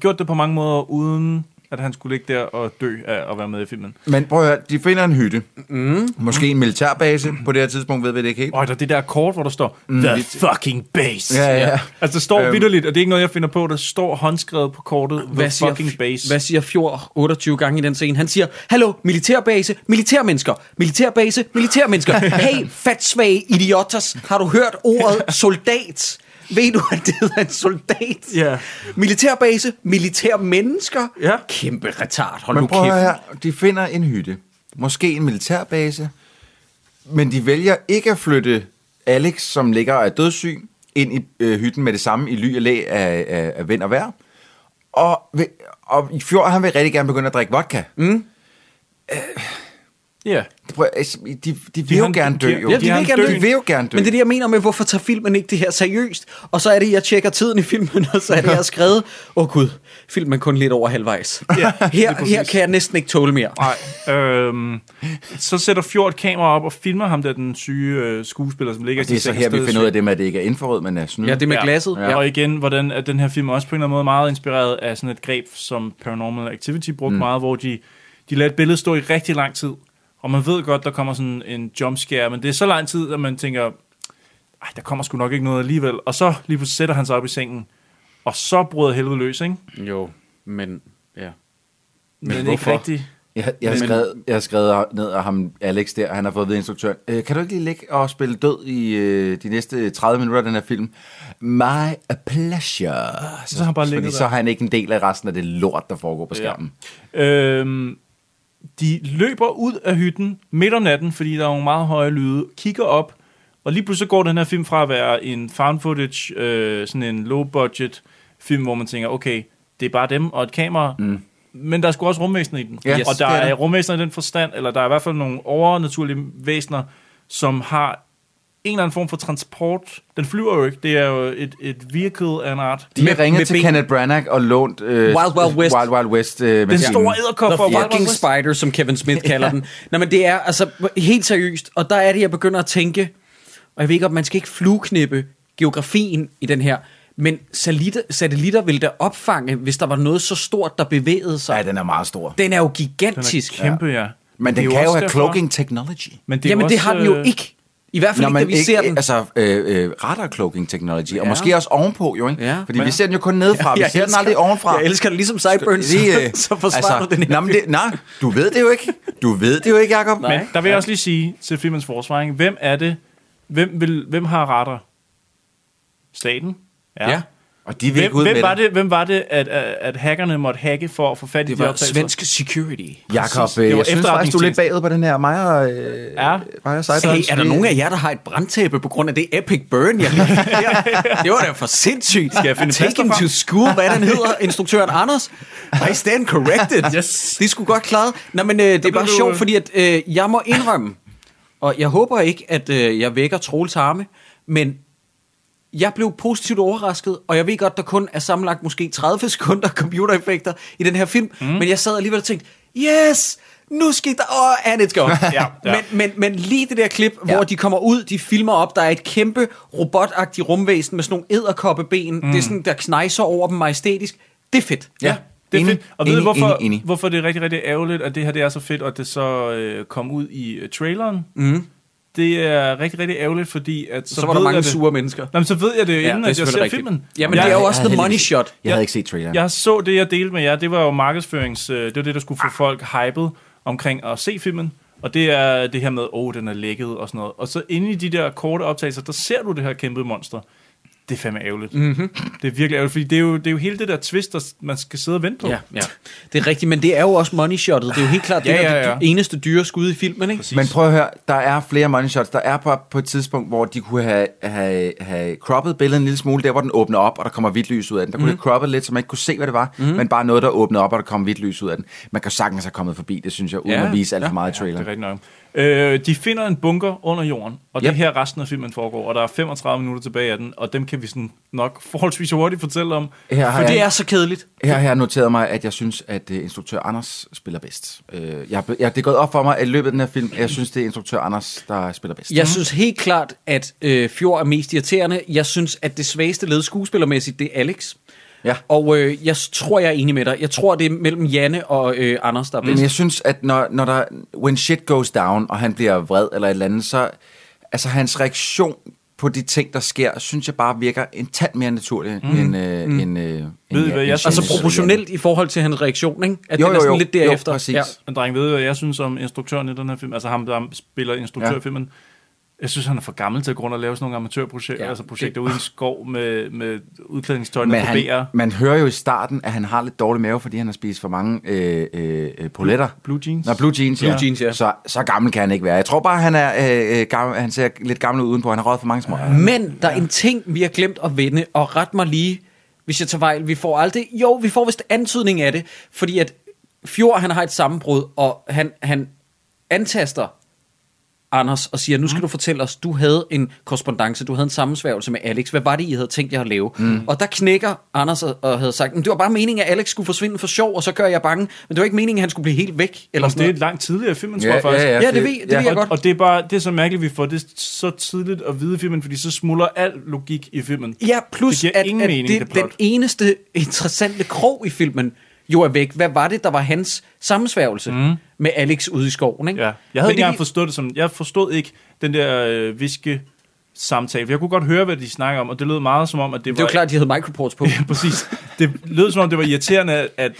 gjort det på mange måder, uden at han skulle ligge der og dø af at være med i filmen. Men prøv at høre, de finder en hytte. Måske en militærbase på det her tidspunkt, ved vi det ikke helt. Der er det der kort, hvor der står, the fucking base. Ja. Altså, der står vitterligt, og det er ikke noget, jeg finder på, der står håndskrevet på kortet, the fucking base. Hvad siger Fjord 28 gange i den scene? Han siger, hallo, militærbase, militærmennesker, militærbase, militærmennesker. Hey, fatsvage idiotas, har du hørt ordet soldat? Ved du, at det hedder en soldat? Yeah. Militærbase, militærmennesker. Yeah. Kæmpe retard, hold nu kæft. Men prøv her, de finder en hytte. Måske en militærbase. Men de vælger ikke at flytte Alex, som ligger af dødssyg, ind i hytten med det samme i ly og læ af vind og vejr. Og i Fjord, han vil rigtig gerne begynde at drikke vodka. Yeah. De vil jo gerne dø. Ja, de vil jo gerne dø. Men det er det, jeg mener med, hvorfor tager filmen ikke det her seriøst? Og så er det, jeg tjekker tiden i filmen, og så er det, jeg har skrevet, gud, filmen er kun lidt over halvvejs. Yeah, her kan jeg næsten ikke tåle mere. Nej. Så sætter Fjord et kamera op og filmer ham der, den syge skuespiller, som ligger. Og det er så her, vi finder ud af det med, at det ikke er infrarød, men er snyd. Ja, det med glasset. Ja. Og igen, hvordan at den her film også på en eller anden måde meget inspireret af sådan et greb, som Paranormal Activity brugte meget, hvor de lader et billede stå i rigtig lang tid. Og man ved godt, der kommer sådan en jumpscare, men det er så lang tid, at man tænker, der kommer sgu nok ikke noget alligevel. Og så lige pludselig sætter han sig op i sengen, og så bryder helvede løs, ikke? Jo, men ja. Men ikke rigtigt. Jeg har skrevet ned af ham, Alex der, han har fået ved instruktøren, kan du ikke lige ligge og spille død i de næste 30 minutter af den her film? My pleasure. Så har han bare ligget der. Så har han ikke en del af resten af det lort, der foregår på skærmen. Ja. De løber ud af hytten midt om natten, fordi der er nogle meget høje lyde, kigger op, og lige pludselig går den her film fra at være en found footage, sådan en low-budget film, hvor man tænker, okay, det er bare dem og et kamera, men der er sgu også rumvæsener i den. Yes, og der er rumvæsener i den forstand, eller der er i hvert fald nogle overnaturlige væsener, som har en eller anden form for transport. Den flyver jo ikke. Det er jo et vehicle af en art. De har ringet til Kenneth Branagh og lånt Wild Wild West. Den store edderkop og Wild Wild West. Spider, som Kevin Smith kalder den. Nå, men det er altså helt seriøst. Og der er det, jeg begynder at tænke, og jeg ved ikke, om man skal ikke flueknippe geografien i den her, men satellitter ville da opfange, hvis der var noget så stort, der bevægede sig. Ja, den er meget stor. Den er jo gigantisk. Den er kæmpe, ja. Men den kan jo have cloaking technology. Men det har den jo ikke. I hvert fald når man ikke, ser den. Altså radar-cloaking technology, og måske også ovenpå, jo, ikke? Ja, fordi vi ser den jo kun nedefra, vi ser den aldrig ovenfra. Jeg elsker det, ligesom Seidburns, så forsvarer altså, du den her. Nej, du ved det jo ikke. Du ved det jo ikke, Jacob. Men der vil jeg også lige sige til filmens forsvaring, hvem er det? Hvem har radar? Staten? Ja. Og de vil ikke ud med det. Hvem var det, at hackerne måtte hacke for at få fat i de optagelser? Det var svensk security. Jakob, jeg synes faktisk, du er lidt bagud på den her Maja Seidburns. Hey, er der nogen af jer, der har et brandtæppe på grund af det epic burn, jeg det var da for sindssygt. Skal jeg finde Taken to school, hvad den hedder, instruktøren Anders? I stand corrected. Yes. Det skulle godt klare. Nå, men det er bare sjovt, fordi at, jeg må indrømme, og jeg håber ikke, at jeg vækker Troels arme, men jeg blev positivt overrasket, og jeg ved godt, der kun er sammenlagt måske 30 sekunder computereffekter i den her film, men jeg sad alligevel og tænkte, yes, nu skal der, and it's gone. Men lige det der klip, hvor de kommer ud, de filmer op, der er et kæmpe robotagtigt rumvæsen med sådan nogle edderkoppeben, det er sådan, der knejser over dem majestætisk, det er fedt. Ja. Det er fedt. Og ved du, hvorfor det er rigtig, rigtig ærgerligt, at det her det er så fedt, og det så kom ud i traileren? Det er rigtig, rigtig ærgerligt, fordi at så var der mange sure mennesker. Nå, men så ved jeg det jo, inden det at jeg ser filmen. Jamen det er jo også the money shot. Jeg havde ikke set traileren. Jeg så det, jeg delte med jer. Det var jo det var det, der skulle få folk hyped omkring at se filmen. Og det er det her med, den er lækket og sådan noget. Og så inde i de der korte optagelser, der ser du det her kæmpe monster. Det er fandme ærgerligt. Det er virkelig ærgerligt, fordi det er jo hele det der twist, der man skal sidde og vente på. Ja. Det er rigtigt, men det er jo også money shotet. Det er jo helt klart det eneste dyre skud i filmen, ikke? Præcis. Men prøv at høre, der er flere money shots. Der er på et tidspunkt, hvor de kunne have croppet billedet en lille smule, der hvor den åbner op, og der kommer hvidt lys ud af den. Der kunne det croppet lidt, så man ikke kunne se, hvad det var, men bare noget, der åbner op, og der kommer hvidt lys ud af den. Man kan sagtens have kommet forbi, det synes jeg, uden at vise alt for meget i traileren. Det er de finder en bunker under jorden, og det er her resten af filmen foregår, og der er 35 minutter tilbage af den, og dem kan vi sådan nok forholdsvis hurtigt fortælle om, for det er så kedeligt. Her har jeg noteret mig, at jeg synes, at instruktør Anders spiller bedst. Det er gået op for mig, at i løbet af den her film, jeg synes, det er instruktør Anders, der spiller bedst. Jeg synes helt klart, at Fjord er mest irriterende. Jeg synes, at det svageste led skuespillermæssigt, det er Alex. Ja. Og jeg tror, jeg er enig med dig. Jeg tror, det er mellem Janne og Anders, der er bedst. Men jeg synes, at når der... When shit goes down, og han bliver vred eller et eller andet, så... Altså, hans reaktion på de ting, der sker, synes jeg bare virker en tand mere naturlig end altså proportionelt i forhold til hans reaktion, ikke? At den er sådan lidt derefter. Præcis. Ja. Men dreng, ved du, hvad jeg synes om instruktøren i den her film? Altså ham, der spiller instruktørfilmen. Ja. Jeg synes, han er for gammel til at grund at lave sådan nogle amatørprojekter, altså projekter ude i en skov med udklædningstøj, der proberer. Man hører jo i starten, at han har lidt dårlig mave, fordi han har spist for mange poletter. Blue jeans, ja. Så gammel kan han ikke være. Jeg tror bare, han er gammel, han ser lidt gammel ud udenpå. Han har røget for mange små. Men der er en ting, vi har glemt at vende, og ret mig lige, hvis jeg tager fejl. Vi får aldrig... Jo, vi får vist antydning af det, fordi at Fjord, han har et sammenbrud, og han antaster Anders og siger, nu skal du fortælle os, du havde en korrespondance, du havde en sammensværgelse med Alex. Hvad var det, I havde tænkt jer at lave? Og der knækker Anders og havde sagt, det var bare meningen, at Alex skulle forsvinde for sjov, og så gør jeg bange. Men det var ikke meningen, at han skulle blive helt væk. Eller sådan det er noget. Langt tidligere i filmen, tror jeg faktisk. Det ved jeg godt. Og det er bare det er så mærkeligt, vi får det så tidligt at vide i filmen, fordi så smuldrer al logik i filmen. Ja, plus det at mening, det den eneste interessante krog i filmen, jo er væk. Hvad var det, der var hans sammensværgelse med Alex ude i skoven? Ikke? Ja. Jeg havde ikke engang forstået det som... Jeg forstod ikke den der hviske-samtale. Jeg kunne godt høre, hvad de snakker om, og det lød meget som om, at det var... Det var klart, de havde microports på. Ja, præcis. Det lød som om, det var irriterende, at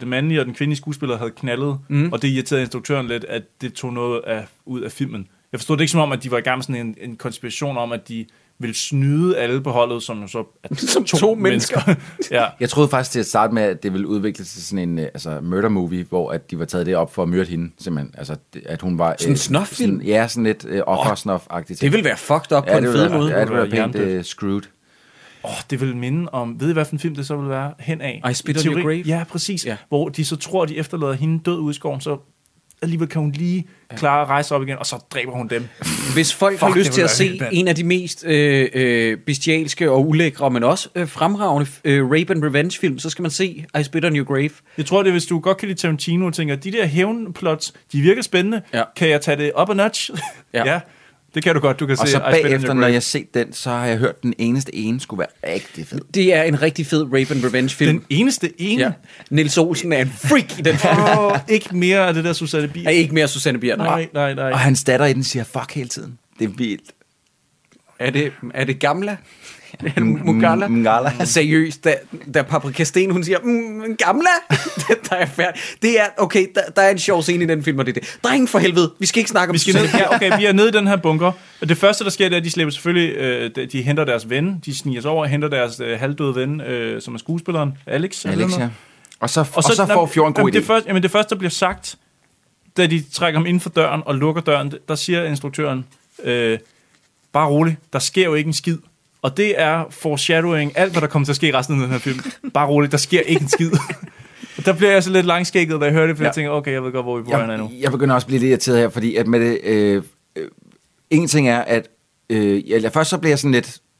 den mandlige og den kvindelige skuespiller havde knaldet, og det irriterede instruktøren lidt, at det tog noget ud af filmen. Jeg forstod det ikke som om, at de var i gang med sådan en konspiration om, at de vil snyde alle på holdet, som så som to mennesker. Ja. Jeg troede faktisk til at starte med, at det ville udvikle sig til sådan en murder movie, hvor at de var taget det op for at myrde hende, simpelthen. Altså, at hun var... Sådan en snuff-film? Sådan lidt offer-snuff-agtigt. Det ville være fucked up på en fed måde. Ja, det ville være pænt screwed. Det ville minde om... Ved I, hvad for en film det så ville være henad? I Spit on Your Grave? Ja, præcis. Yeah. Hvor de så tror, at de efterlader hende død ude i skoven, så... alligevel kan hun lige klare at rejse op igen, og så dræber hun dem. Hvis folk har lyst til at se en af de mest bestialske og ulækre, men også fremragende rape and revenge film, så skal man se I Spit on Your Grave. Jeg tror, det er, hvis du godt kan lide Tarantino og tænker, de der hævnplots, de virker spændende. Ja. Kan jeg tage det op a notch? Ja. Det kan du godt, du kan og se. Og så bagefter, når jeg har set den, så har jeg hørt, at den eneste ene skulle være rigtig fed. Det er en rigtig fed rape and revenge film. Den eneste ene? Ja. Niels Olsen er en freak i den film. Ikke mere af det der Susanne Bier. Ikke mere Susanne Bier, nej. Nej. Og hans datter i den siger fuck hele tiden. Det er vildt. Er det Gamla? Mugala? Mugala. Seriøst, da Paprika Steen, hun siger, Gamla? Der er færdig. Det er, okay, der er en sjov scene i den film, og det er det. Dreng for helvede, vi skal ikke snakke om det. Ja, okay, vi er nede i den her bunker. Det første, der sker, det er, at de slæber selvfølgelig, de henter deres ven, de sniger sig over og henter deres halvdøde ven, som er skuespilleren, Alex ja. Og så får Fjorden god idé. Det første, der bliver sagt, da de trækker ham inden for døren og lukker døren, der siger instruktøren, bare rolig, der sker jo ikke en skid. Og det er foreshadowing, alt hvad der kommer til at ske i resten af den her film. Bare roligt, der sker ikke en skid. Der bliver jeg så lidt langskægget, da jeg hører det, fordi jeg tænker, okay, jeg ved godt, hvor vi bor her nu. Jeg begynder også at blive lidt irriteret her, fordi at med det, en ting er, at først så bliver jeg sådan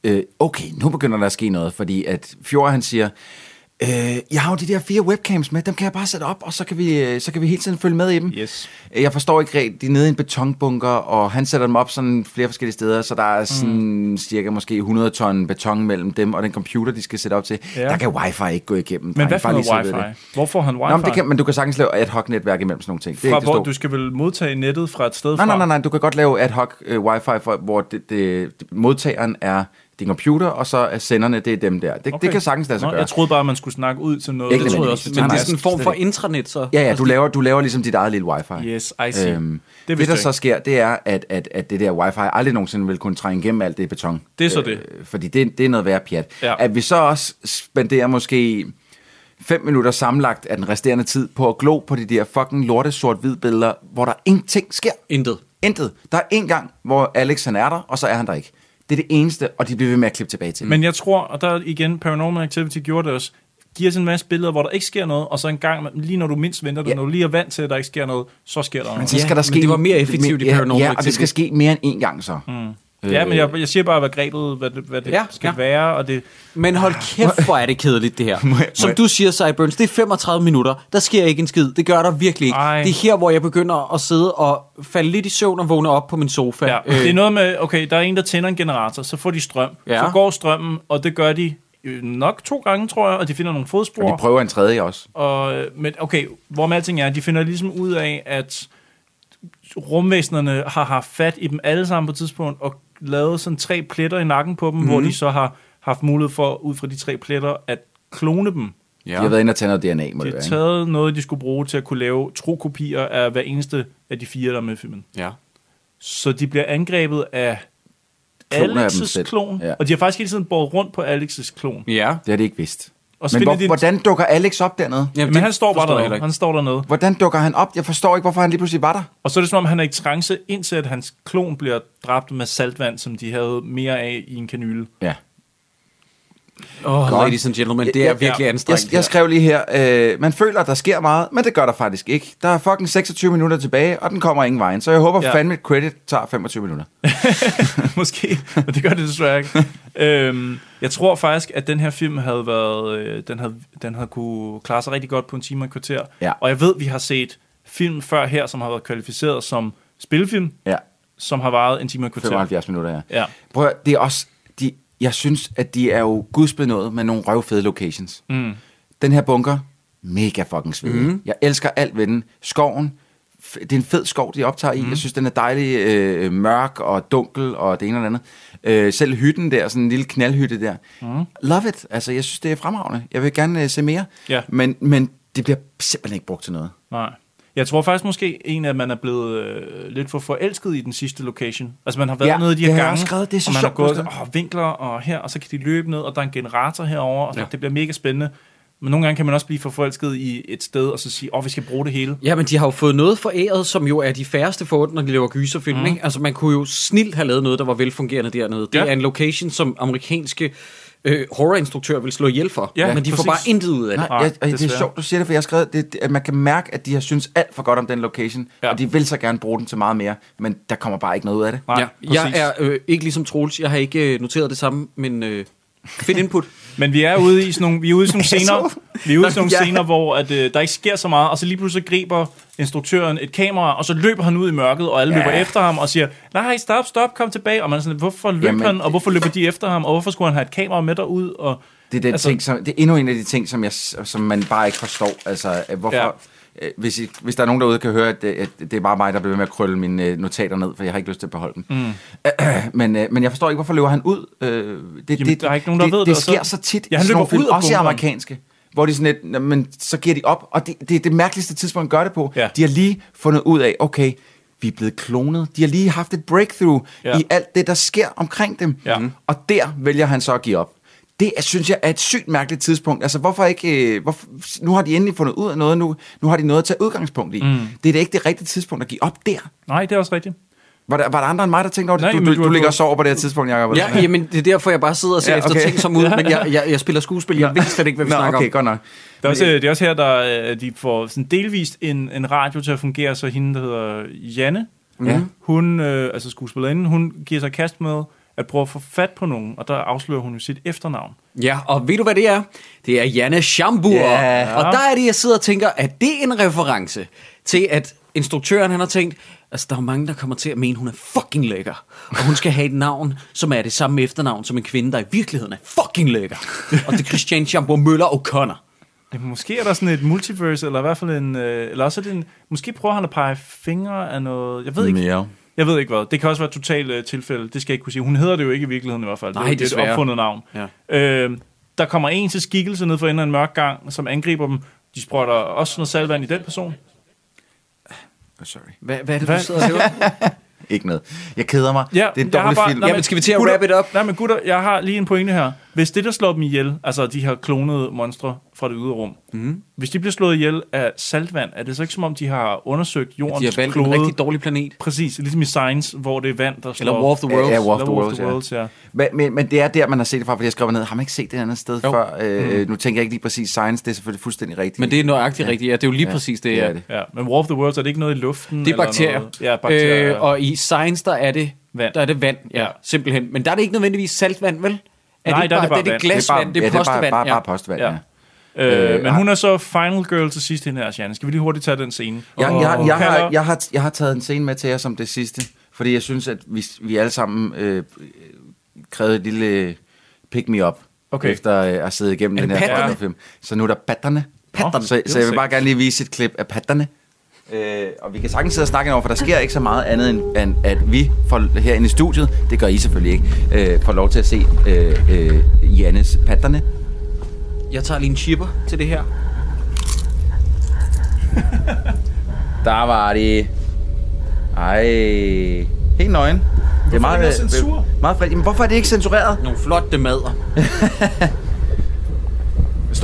lidt, okay, nu begynder der at ske noget, fordi at Fjord, han siger, jeg har jo de der 4 webcams med, dem kan jeg bare sætte op, og så kan vi hele tiden følge med i dem. Yes. Jeg forstår ikke rigtigt, de er nede i en betonbunker, og han sætter dem op sådan flere forskellige steder, så der er sådan cirka måske 100 ton beton mellem dem, og den computer, de skal sætte op til, der kan wifi ikke gå igennem. Men hvad for noget wifi? Hvorfor han wifi? Nå, men du kan sagtens lave ad hoc netværk imellem sådan nogle ting. Fra hvor du skal vel modtage nettet fra et sted fra? Nej, du kan godt lave ad hoc wifi, hvor modtageren er din computer, og så er senderne, det er dem der. Det kan sagtens lade sig gøre. Jeg troede bare, at man skulle snakke ud til noget. Det troede jeg også. Men det er sådan en form for intranet, så. Ja, du laver ligesom dit eget lille wifi. Yes, I see. Det der så sker, det er, at det der wifi aldrig nogensinde vil kunne trænge igennem alt det beton. Det er så det. Fordi det er noget værd pjat. Ja. At vi så også spenderer måske 5 minutter sammenlagt af den resterende tid på at glo på de der fucking lorte sort-hvid billeder, hvor der ingenting sker. Intet. Der er en gang, hvor Alex han er der, og så er han der ikke. Det er det eneste, og de bliver ved med at klippe tilbage til. Men jeg tror, og der igen, Paranormal Activity gjorde det også, giver sådan en masse billeder, hvor der ikke sker noget, og så en gang, lige når du mindst venter det, når du lige er vant til, at der ikke sker noget, så sker der noget. Men, så skal der ske, men det var mere effektivt i Paranormal Activity. Og det skal ske mere end en gang så. Ja, men jeg siger bare, hvad grebet, hvad det skal være. Og det. Men hold kæft, hvor er det kedeligt, det her. Som du siger, Seidburns, det er 35 minutter. Der sker ikke en skid. Det gør der virkelig ikke. Ej. Det er her, hvor jeg begynder at sidde og falde lidt i søvn og vågne op på min sofa. Ja. Det er noget med, okay, der er en, der tænder en generator, så får de strøm. Ja. Så går strømmen, og det gør de nok 2 gange, tror jeg, og de finder nogle fodspor. Og de prøver en tredje også. Men okay, hvorom alting er, de finder ligesom ud af, at rumvæsenerne har haft fat i dem alle sammen på et tidspunkt, og lavet sådan 3 pletter i nakken på dem, hvor de så har haft mulighed for, ud fra de 3 pletter, at klone dem. Ja. De har været inde og tage noget DNA, må det være. De har taget noget, de skulle bruge til at kunne lave trokopier af hver eneste af de 4, der er med i filmen. Ja. Så de bliver angrebet af Alex's klon, og de har faktisk hele tiden båret rundt på Alex's klon. Ja, det har de ikke vidst. Men hvordan dukker Alex op dernede? Jamen, han står bare dernede. Han står dernede. Hvordan dukker han op? Jeg forstår ikke, hvorfor han lige pludselig var der. Og så er det som om, han er i trance, indtil at hans klon bliver dræbt med saltvand, som de havde mere af i en kanyle. Ja. Ladies and gentlemen, det er virkelig anstrengt. Jeg skrev lige her, man føler, der sker meget, men det gør der faktisk ikke. Der er fucking 26 minutter tilbage, og den kommer ingen vejen. Så jeg håber fandme, at credit tager 25 minutter. Måske, men det gør det desværre ikke. Jeg tror faktisk, at den her film havde været, den havde kunne klare sig rigtig godt på en time og et kvarter. Ja. Og jeg ved, vi har set film før her, som har været kvalificeret som spillefilm, som har varet en time og et kvarter. 75 minutter, ja. Prøv at, det er også. Jeg synes, at de er jo gudsbenået med nogle røvfede locations. Mm. Den her bunker, mega fucking svedig. Jeg elsker alt ved den. Skoven, det er en fed skov, de optager i. Jeg synes, den er dejlig mørk og dunkel og det ene og det andet. Selv hytten der, sådan en lille knaldhytte der. Love it. Altså, jeg synes, det er fremragende. Jeg vil gerne se mere. Yeah. Men det bliver simpelthen ikke brugt til noget. Nej. Jeg tror faktisk måske at man er blevet lidt for forelsket i den sidste location. Altså man har været nede i de her gange, skrevet, det er så og man har gået vinkler og her, og så kan de løbe ned, og der er en generator herover, og så det bliver mega spændende. Men nogle gange kan man også blive for forelsket i et sted, og så sige, vi skal bruge det hele. Ja, men de har jo fået noget foræret, som jo er de færreste foruden, når de laver gyserfilm. Ikke? Altså man kunne jo snilt have lavet noget, der var velfungerende dernede. Det er en location, som amerikanske horrorinstruktør vil slå ihjel for, men de får bare intet ud af det. Nej, det er sjovt, du siger det, for jeg har skrevet, at man kan mærke, at de har synes alt for godt om den location, og de vil så gerne bruge den til meget mere, men der kommer bare ikke noget ud af det. Nej, jeg er ikke ligesom Troels, jeg har ikke noteret det samme, men fedt input. Men vi er ude i sådan nogle scener, hvor at, der ikke sker så meget, og så lige pludselig griber instruktøren et kamera, og så løber han ud i mørket, og alle løber efter ham og siger, nej, stop, kom tilbage. Og man er sådan, hvorfor løb han, og hvorfor løber de efter ham, og hvorfor skulle han have et kamera med derud? Og, det er endnu en af de ting, som man bare ikke forstår. Altså, hvorfor Hvis der er nogen derude, kan høre, at det er bare mig, der bliver ved med at krølle mine notater ned, for jeg har ikke lyst til at beholde dem. Men jeg forstår ikke, hvorfor løber han ud? Jamen, der er ikke nogen, der ved det. Det sker så tit i sådan nogle film, også i amerikanske, hvor de sådan lidt, men så giver de op, og det er det mærkeligste tidspunkt, man gør det på. Ja. De har lige fundet ud af, okay, vi er blevet klonet. De har lige haft et breakthrough i alt det, der sker omkring dem. Ja. Og der vælger han så at give op. Det, synes jeg, er et sygt mærkeligt tidspunkt. Altså, hvorfor ikke... nu har de endelig fundet ud af noget, nu har de noget at tage udgangspunkt i. Mm. Det er da ikke det rigtige tidspunkt at give op der. Nej, det er også rigtigt. Var der andre end mig, der tænkte over det? Nej, du ligger og sover på det her tidspunkt, Jacob. Ja, men det er derfor, jeg bare sidder og ser efter ting som ud, men jeg spiller skuespil, jeg ved slet ikke, hvad vi snakker om. Godt nok. Det er også her, der de får sådan delvist en radio til at fungere, så hende, der hedder Janne, hun, altså skuespillerinden, hun giver sig kast med at prøve at få fat på nogen, og der afslører hun jo sit efternavn. Ja, og ved du, hvad det er? Det er Janne Schambur. Yeah. Og der er det, jeg sidder og tænker, at det er en reference til, at instruktøren, han har tænkt, altså, der er mange, der kommer til at mene, hun er fucking lækker. Og hun skal have et navn, som er det samme efternavn som en kvinde, der i virkeligheden er fucking lækker. Og det er Christian Fjord Møller O'Connor. Måske er der sådan et multiverse, eller i hvert fald eller også en... Måske prøver han at pege fingre af noget... Jeg ved ikke hvad. Det kan også være et totalt tilfælde. Det skal jeg ikke kunne sige. Hun hedder det jo ikke i virkeligheden i hvert fald. Nej, det er desværre. Et opfundet navn. Ja. Der kommer en til skikkelse ned for enden af en mørk gang, som angriber dem. De sprøjter også noget salvand i den person. Sorry. Hvad er det, du sidder og hører? Ikke noget. Jeg keder mig. Ja, det er en dårlig film. Men skal vi til at wrap it up? Nej, men gutter, jeg har lige en pointe her. Hvis det, der slår dem ihjel, altså de her klonede monstre fra det ydre rum, hvis de bliver slået ihjel af saltvand, er det så ikke som om, de har undersøgt jordens klode? De har valgt en rigtig dårlig planet. Præcis, ligesom i Science, hvor det er vand, der slår... Eller War of the Worlds. Ja, War of the Worlds, ja. Men det er der, man har set det fra, fordi jeg skriver ned, har man ikke set det andet sted før? Nu tænker jeg ikke lige præcis Science, det er selvfølgelig fuldstændig rigtigt. Men det er nøjagtigt rigtigt, ja. Det er jo lige præcis det, ja. Men War of the Worlds, er det ikke noget i luften? Det er bakterier. Ja, bakterier. Og i Science, der er det vand. Der er det vand, ja, simpelthen. Men der er det ikke nødvendigvis saltvand, vel? Nej, der er det bare vand. Glasvand, det er postvand. Det er bare postvand, ja. Men hun er så final girl til sidst, hende her, Janne. Skal vi lige hurtigt tage den scene? Jeg har taget en scene med til jer som det sidste, fordi jeg synes, at vi alle sammen krævede et lille pick-me-up, efter at have siddet igennem den her film. Så nu er der patterne. Så jeg vil bare gerne lige vise et klip af patterne. Og vi kan sagtens sidde og snakke over, for der sker ikke så meget andet, end at vi får herinde i studiet, det gør I selvfølgelig ikke, får lov til at se Jannes patterne. Jeg tager lige en chipper til det her. Der var det. Ej. Helt nøgen. Det er meget censur. Meget fred. Men hvorfor er det ikke censureret? Nogle flotte madder.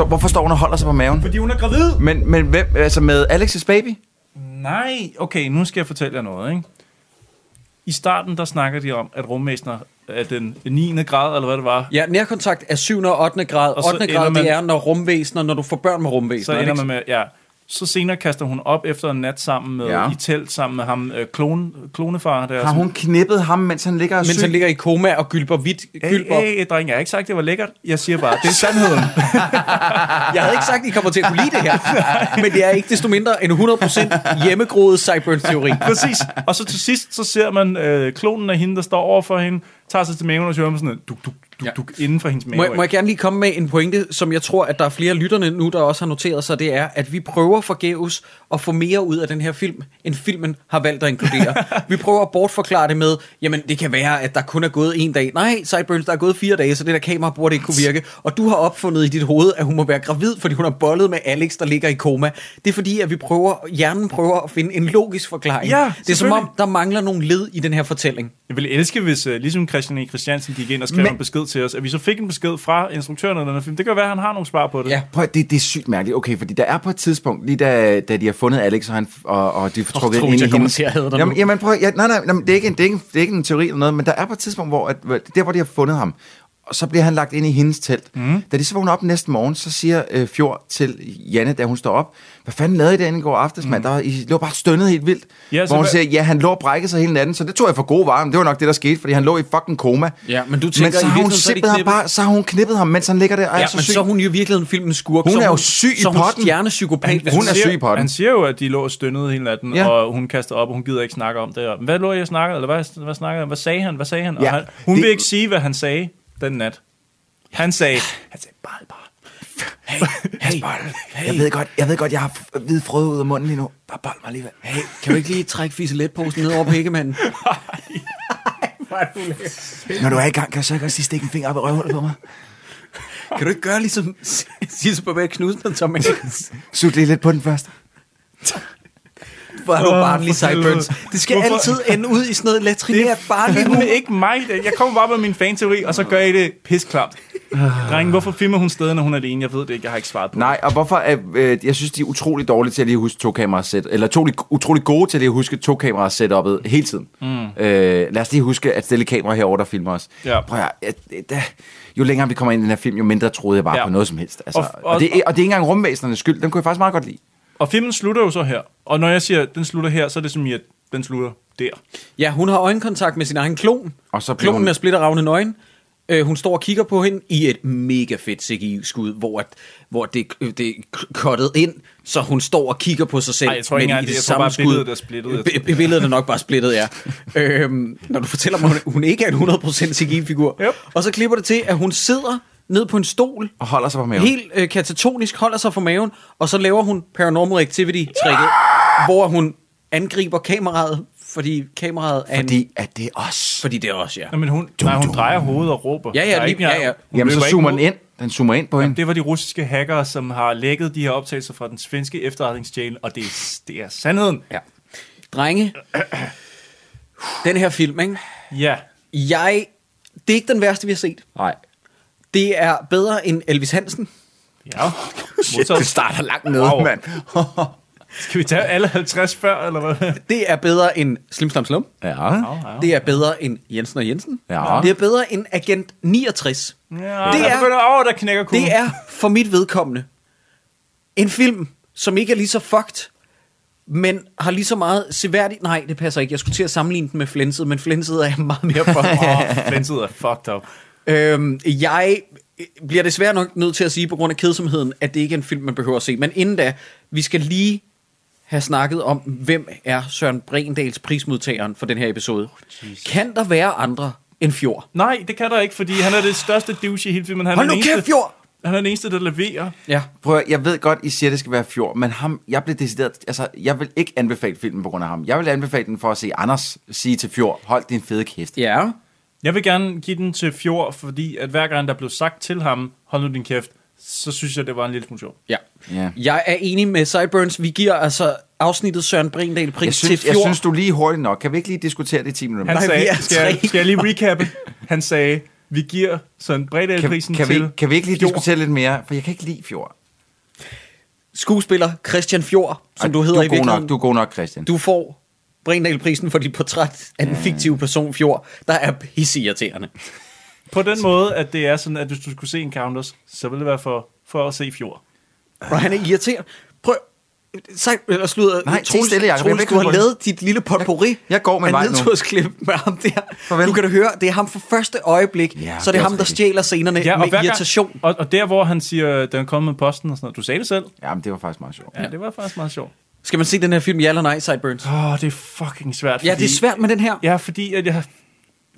Hvorfor står hun og holder sig på maven? Fordi hun er gravid. Men hvem, altså med Alex's baby? Nej. Okay, nu skal jeg fortælle jer noget, ikke? I starten, der snakker de om, at rumvæsener er den 9. grad, eller hvad det var. Ja, nærkontakt er 7. og 8. grad. Og 8. grad, det er, når rumvæsener, når du får børn med rumvæsener. Så ender man med, ja. Så senere kaster hun op efter en nat sammen med, i telt sammen med ham, klonefar. Der har hun knippet ham, mens han ligger og syg? Mens han ligger i koma og gylper hvidt. Dreng, jeg har ikke sagt, det var lækkert. Jeg siger bare, det er sandheden. Jeg havde ikke sagt, I kommer til at kunne lide det her. Men det er ikke desto mindre end 100% hjemmegroet Seidburns-teori. Præcis. Og så til sidst, så ser man klonen af hende, der står over for hende, tager sig til maven og hører med sådan noget, duk, inden for hendes mave. Må jeg gerne lige komme med en pointe, som jeg tror, at der er flere lytterne nu, der også har noteret sig, det er, at vi prøver forgæves at få mere ud af den her film, end filmen har valgt at inkludere. Vi prøver at bortforklare det med, jamen det kan være, at der kun er gået en dag. Nej, Seidburns, der er gået 4 dage, så det der kamera burde ikke kunne virke. Og du har opfundet i dit hoved, at hun må være gravid, fordi hun har bollet med Alex, der ligger i koma. Det er fordi, at hjernen prøver at finde en logisk forklaring. Ja, det er som om, der mangler nogle led i den her fortælling. Jeg ville elske, hvis ligesom Christian E. Christiansen gik ind og skrev en besked til os, at vi så fik en besked fra instruktøren af den her film. Det kan være, at han har nogle svar på det. Ja, prøv, det er sygt mærkeligt. Okay, fordi der er på et tidspunkt, lige da de har fundet Alex, og de får trukket ind i hendes... Jamen prøv, nej, det er ikke en teori eller noget, men der er på et tidspunkt, hvor de har fundet ham, og så bliver han lagt ind i hendes telt. Da de så vågner op næste morgen, så siger Fjord til Janne, da hun står op, hvad fanden lavede I derinde i går aftes, mand? I lå bare stønnet helt vildt. Ja, hvor hun siger, ja, han lå og brækkede sig hele natten, så det tog jeg for gode varer. Men det var nok det, der skete, fordi han lå i fucking koma. Ja, men du tænker, så har hun knippet ham, mens han ligger der. Ja, men så er hun jo i virkeligheden filmens skurk. Hun er jo syg i potten. Hun er stjernepsykopat. Hun er syg i potten. Han siger jo, at de lå og stønnede hele natten, og hun kastede op, og hun gider ikke snakke om det. Hvad lå jeg snakkede? Eller hvad snakkede? Hvad sagde han? Hvad sagde han? Ja, hun vil ikke sige, hvad han sagde den nat. Han sagde bare, Hey, hey. Jeg ved godt, jeg har hvid frøde ud af munden lige nu. Bare bold mig alligevel. Hey, kan du ikke lige trække fiseletposen ned over pikkemanden? Når du er i gang, kan du så ikke også lige stikke en finger op i røvhullet på mig? Kan du ikke gøre ligesom Sisse på bag knusende, som man ikke... Sut lige lidt på den først. Hvor er du barnlig, Sideburns? Det skal altid ende ud i sådan noget latrineret barnlig. Det er ikke mig. Jeg kommer bare med min fan-teori, og så gør I det pisklamt. Drenge, hvorfor filmer hun stadig, når hun er alene? Jeg ved det ikke, jeg har ikke svaret på. Nej, og hvorfor... jeg synes, de er utrolig dårlige til at lige huske to-kamera-set. Eller utrolig gode til at lige huske to-kamera-setupet hele tiden. Lad os lige huske at stille kamera herovre, der filmer os. Ja. Prøv at... jo længere vi kommer ind i den her film, jo mindre troede jeg bare på noget som helst. Altså, og det er ikke engang rumvæsenernes skyld. Dem kunne jeg faktisk meget godt lide. Og filmen slutter jo så her. Og når jeg siger, at den slutter her, så er det som i, at den slutter der. Ja, hun har øjenkontakt med sin egen klon. Og så klonen er splitterragende nøgen. Hun står og kigger på hende i et mega fedt CGI-skud, hvor det er cuttet ind, så hun står og kigger på sig selv. Ej, jeg tror ikke, at det er bare billedet, der er splittet. Billedet er nok bare splittet, ja. Når du fortæller mig, at hun ikke er en 100% CGI-figur. Yep. Og så klipper det til, at hun sidder ned på en stol. Og holder sig på maven. Helt katatonisk holder sig på maven, og så laver hun Paranormal Activity-tricket, hvor hun angriber kameraet. Fordi det er os, ja. Men hun drejer hovedet og råber. Ja. Jamen, så zoomer den ind. Den zoomer ind på hende. Det var de russiske hackere, som har lækket de her optagelser fra den svenske efterretningstjeneste, og det er sandheden. Ja. Drenge, den her film, ikke? Ja. Det er ikke den værste, vi har set. Nej. Det er bedre end Elvis Hansen. Ja. Shit, det starter langt nede, mand. Skal vi tage alle 50 før, eller hvad? Det er bedre end Slim Slam Slum. Ja. Det er bedre end Jensen og Jensen. Ja. Det er bedre end Agent 69. Ja, der knækker kuglen. Det er for mit vedkommende en film, som ikke er lige så fucked, men har lige så meget seværdigt... Nej, det passer ikke. Jeg skulle til at sammenligne den med Flænset, men Flænset er meget mere fucked. Flænset er fucked up. Jeg bliver desværre nok nødt til at sige, på grund af kedsomheden, at det ikke er en film, man behøver at se. Men inden da, vi skal lige... har snakket om, hvem er Søren Brendals prismodtageren for den her episode. Kan der være andre end Fjord? Nej, det kan der ikke, fordi han er det største douche i hele filmen. Han er den eneste, der leverer. Ja. Prøv, jeg ved godt, I siger, det skal være Fjord, men ham, jeg blev decideret... Altså, jeg vil ikke anbefale filmen på grund af ham. Jeg vil anbefale den for at se Anders sige til Fjord, hold din fede kæft. Ja. Jeg vil gerne give den til Fjord, fordi at hver gang der blev sagt til ham, hold nu din kæft, så synes jeg, det var en lille funktion. Ja. Yeah. Jeg er enig med Sideburns. Vi giver altså afsnittet Søren Brendal pris til Fjord. Jeg synes, du lige hurtigt nok. Kan vi ikke lige diskutere det i 10 minutter? Skal jeg lige recappe? Han sagde, vi giver Søren Brendal prisen til Fjord. Kan vi ikke lige diskutere lidt mere? For jeg kan ikke lide Fjord. Skuespiller Christian Fjord, som du hedder i virkeligheden. Du er god nok, Christian. Du får Brendal prisen for dit portræt af den fiktive person Fjord, der er pisseirriterende. På den måde, at det er sådan, at hvis du skulle se Encounters, så ville det være for at se Fjord. Og han er irriteret. Prøv, Troels, du har lavet dit lille potpourri. Jeg går med mig nu. Med ham der. Farvel. Du kan da høre, det er ham for første øjeblik, ja, så det er ham, der stjæler scenerne med irritation. Og der, hvor han siger, den kom med posten og sådan noget. Du sagde det selv. Jamen, det var faktisk meget sjovt. Ja, det var faktisk meget sjovt. Skal man se den her film, ja eller nej, Sideburns? Det er fucking svært. Ja, det er svært med den her. Ja, fordi at jeg...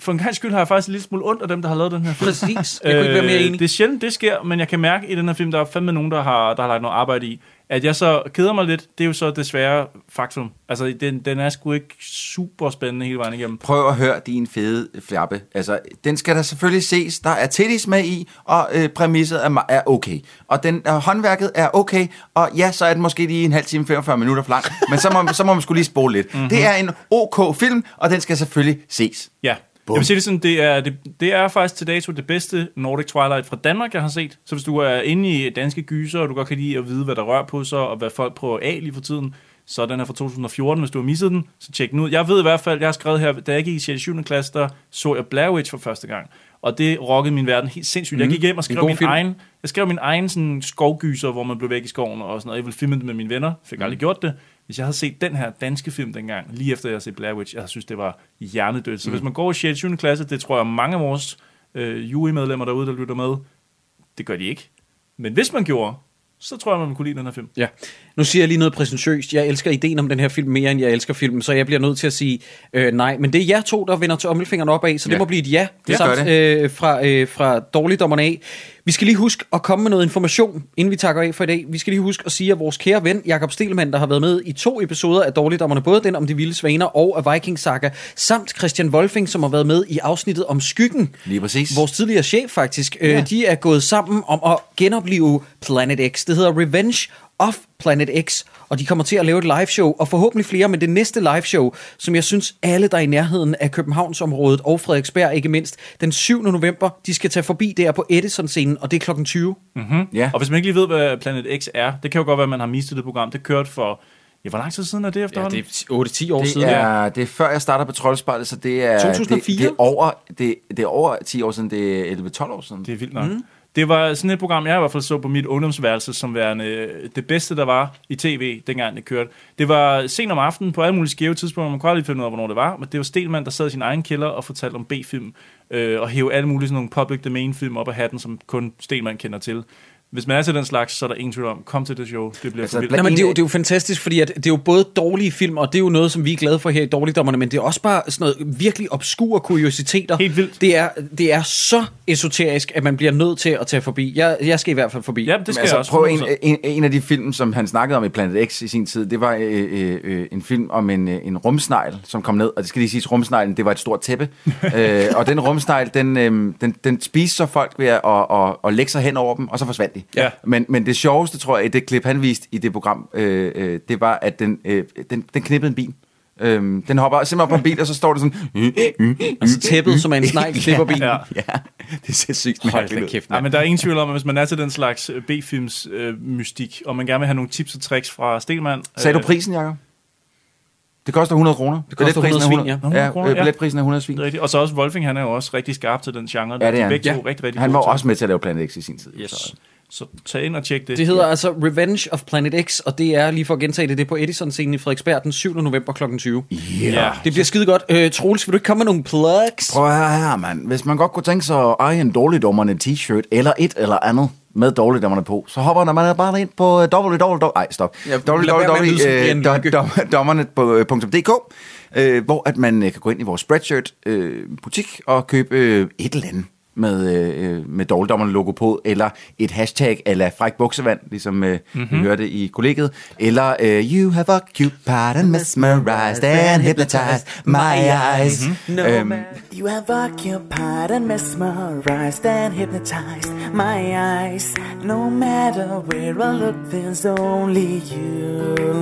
For en gang skyld har jeg faktisk en lille smule ondt af dem, der har lavet den her film. Præcis. Jeg kunne ikke være mere enig. Det er sjældent, det sker, men jeg kan mærke i den her film, der er fandme nogen, der har lagt noget arbejde i. At jeg så keder mig lidt, det er jo så desværre faktum. Altså, den er sgu ikke super spændende hele vejen igennem. Prøv at høre din fede flappe. Altså, den skal der selvfølgelig ses. Der er titties med i, og præmisset er okay. Og håndværket er okay, og ja, så er det måske lige en halv time, 45 minutter for langt. Men så må man skulle lige spole lidt. Mm-hmm. Det er en OK film, og den skal selvfølgelig ses. Ja. Jeg vil sige det sådan, det er faktisk til dato det bedste Nordic Twilight fra Danmark, jeg har set. Så hvis du er inde i danske gyser, og du godt kan lide at vide, hvad der rører på sig, og hvad folk prøver af lige for tiden, så den er fra 2014. Hvis du har misset den, så tjek den ud. Jeg ved i hvert fald, jeg har skrevet her, da jeg gik i 7. klasse, der så jeg Blair Witch for første gang. Og det rockede min verden helt sindssygt. Jeg gik hjem og skrev min egen sådan skovgyser, hvor man blev væk i skoven og sådan noget. Jeg ville filme det med mine venner. Fik aldrig gjort det. Hvis jeg havde set den her danske film dengang, lige efter jeg havde set Blair Witch, jeg synes, det var hjernedødt. Så hvis man går i 6. og 7. klasse, det tror jeg mange af vores jurymedlemmer derude, der lytter med, det gør de ikke. Men hvis man gjorde, så tror jeg, man kunne lide den her film. Ja. Nu siger jeg lige noget præsentiøst. Jeg elsker ideen om den her film mere, end jeg elsker filmen, så jeg bliver nødt til at sige nej. Men det er jer to, der vender tommelfingeren op af, så det må blive et ja. Det samt fra Dårligdommerne af. Vi skal lige huske at komme med noget information, inden vi takker af for i dag. Vi skal lige huske at sige, at vores kære ven, Jakob Stelman, der har været med i 2 episoder af Dårligdommerne, både den om de vilde svaner og af Vikingsaga, samt Christian Wolfing, som har været med i afsnittet om Skyggen. Lige præcis. Vores tidligere chef faktisk. Ja. De er gået sammen om at genopleve Planet X. Det hedder Revenge of Planet X, og de kommer til at lave et liveshow, og forhåbentlig flere, men det næste liveshow, som jeg synes alle, der er i nærheden af Københavnsområdet og Frederiksberg, ikke mindst, den 7. november, de skal tage forbi der på Edison-scenen, og det er klokken 20. Mm-hmm. Yeah. Og hvis man ikke lige ved, hvad Planet X er, det kan jo godt være, at man har mistet det program. Det kørte for... Ja, hvor lang tid siden er det efterhånden? Ja, det er 8-10 år siden. Det er før jeg starter på Troldspejlet, så det er... 2004? Det er over 10 år siden, det er 11-12 år siden. Det er vildt nok. Mm. Det var sådan et program, jeg i hvert fald så på mit ungdomsværelse, som værende det bedste, der var i tv, dengang det kørte. Det var sent om aftenen på alle mulige skæve tidspunkter, man kunne aldrig finde ud af, hvornår det var, men det var Stelman, der sad i sin egen kælder og fortalte om B-film, og hævde alle mulige sådan nogle public domain-film op af hatten, som kun Stelman kender til. Hvis man er til den slags, så er der ingen tvivl om, kom til det show, det bliver altså, nej, men det er jo fantastisk, fordi at det er jo både dårlige film, og det er jo noget, som vi er glade for her i Dårligdommerne, men det er også bare sådan noget virkelig obskure kuriositeter. Helt vildt. Det er så esoterisk, at man bliver nødt til at tage forbi. Jeg skal i hvert fald forbi. Ja, det skal altså, jeg også. Prøv en af de film, som han snakkede om i Planet X i sin tid, det var en film om en rumsnegl, som kom ned, og det skal lige siges, rumsneglen, det var et stort tæppe, og den rumsnegl, den spiser så folk ved at lægge sig hen over dem, og så forsvandt. Ja. Men det sjoveste, tror jeg, i det klip, han viste i det program, det var, at den knippede en bil. Den hopper simpelthen op på en bil, og så står det sådan... Altså tæppet, som er en snegl, klipper bilen. Ja, det er sygt mærkeligt. Kæft, men der er ingen tvivl om, at hvis man er til den slags B-films mystik, og man gerne vil have nogle tips og tricks fra Stelman... Sagde du prisen, Jacob? Det koster 100 kroner. Det koster 100 svin. Billetprisen er 100 svin. Rigtigt. Og så også Wolfing, han er jo også rigtig skarp til den genre. Ja, det er han. Han var også med til at lave Planet X i sin tid. Yes. Så tag ind og tjek det. Det hedder altså Revenge of Planet X, og det er, lige for at gentage det, det er på Edison-scenen i Frederiksberg den 7. november kl. 20. Yeah. Det bliver skide godt. Troels, vil du ikke komme med nogle plugs? Prøv her, mand. Hvis man godt kunne tænke sig at eje en Dårligdommerne t-shirt, eller et eller andet, med Dårligdommerne på, så hopper man bare ind på www.dommerne.dk, hvor at man kan gå ind i vores Spreadshirt-butik og købe et eller andet med Dårligdommerne logo på, eller et hashtag eller fræk buksevand, ligesom vi hørte i Kollegiet, eller you have occupied and mesmerized and hypnotized my eyes. You have occupied and mesmerized and hypnotized my eyes. No matter where I look, there's only you.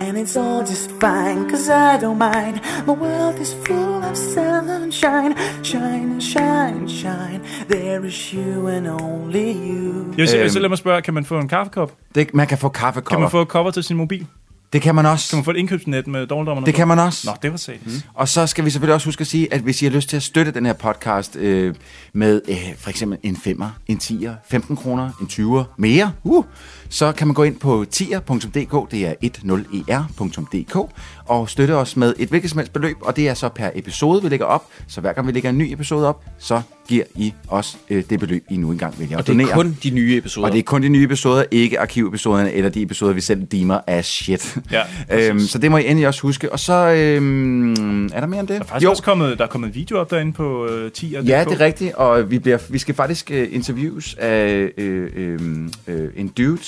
And it's all just fine, cause I don't mind. My world is full of sunshine. Shine, shine, shine. There is you and only you. Jeg vil lad mig spørge, kan man få en kaffekop? Man kan få kaffekopper. Kan man få et cover til sin mobil? Det kan man også. Kan man få et indkøbsnet med Dårligdommerne? Det kan man også. Nå, det var sejt. Mm. Og så skal vi selvfølgelig også huske at sige, at hvis I har lyst til at støtte den her podcast med for eksempel en 5'er, en 10'er, 15 kroner, en 20'er, mere, så kan man gå ind på 10er.dk, det er 10er.dk, og støtte os med et hvilket som helst beløb, og det er så per episode, vi lægger op. Så hver gang vi lægger en ny episode op, så giver I os det beløb, I nu engang vælger at donere. Og det er kun de nye episoder. Og det er kun de nye episoder, ikke arkivepisoderne, eller de episoder, vi selv deemer af shit. Ja, så det må I endelig også huske. Og så er der mere end det? Der er faktisk også kommet video op derinde på 10er.dk. Ja, det er rigtigt, og vi skal faktisk interviews af en dude,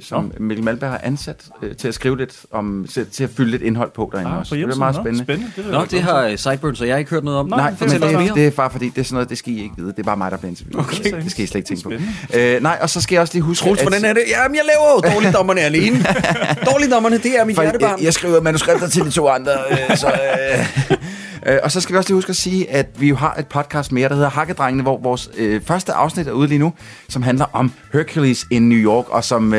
som Mikkel Malberg har ansat til at skrive lidt om, til at fylde lidt indhold på derinde også. Det bliver meget spændende. Det har Seidburns og jeg ikke hørt noget om. Nej, men det er bare fordi, det er sådan noget, det skal I ikke vide. Det er bare mig, der bliver interviewet. Okay. Det skal I slet ikke tænke på. Nej, og så skal jeg også lige huske... Troels, hvordan er det? Jamen, jeg laver jo Dårligdommerne alene. Dårligdommerne, det er mit hjertebarn. Jeg skriver manuskripter til de to andre, så... Og så skal vi også lige huske at sige, at vi jo har et podcast mere, der hedder Hakkedrengene, hvor vores første afsnit er ude lige nu, som handler om Hercules in New York, og som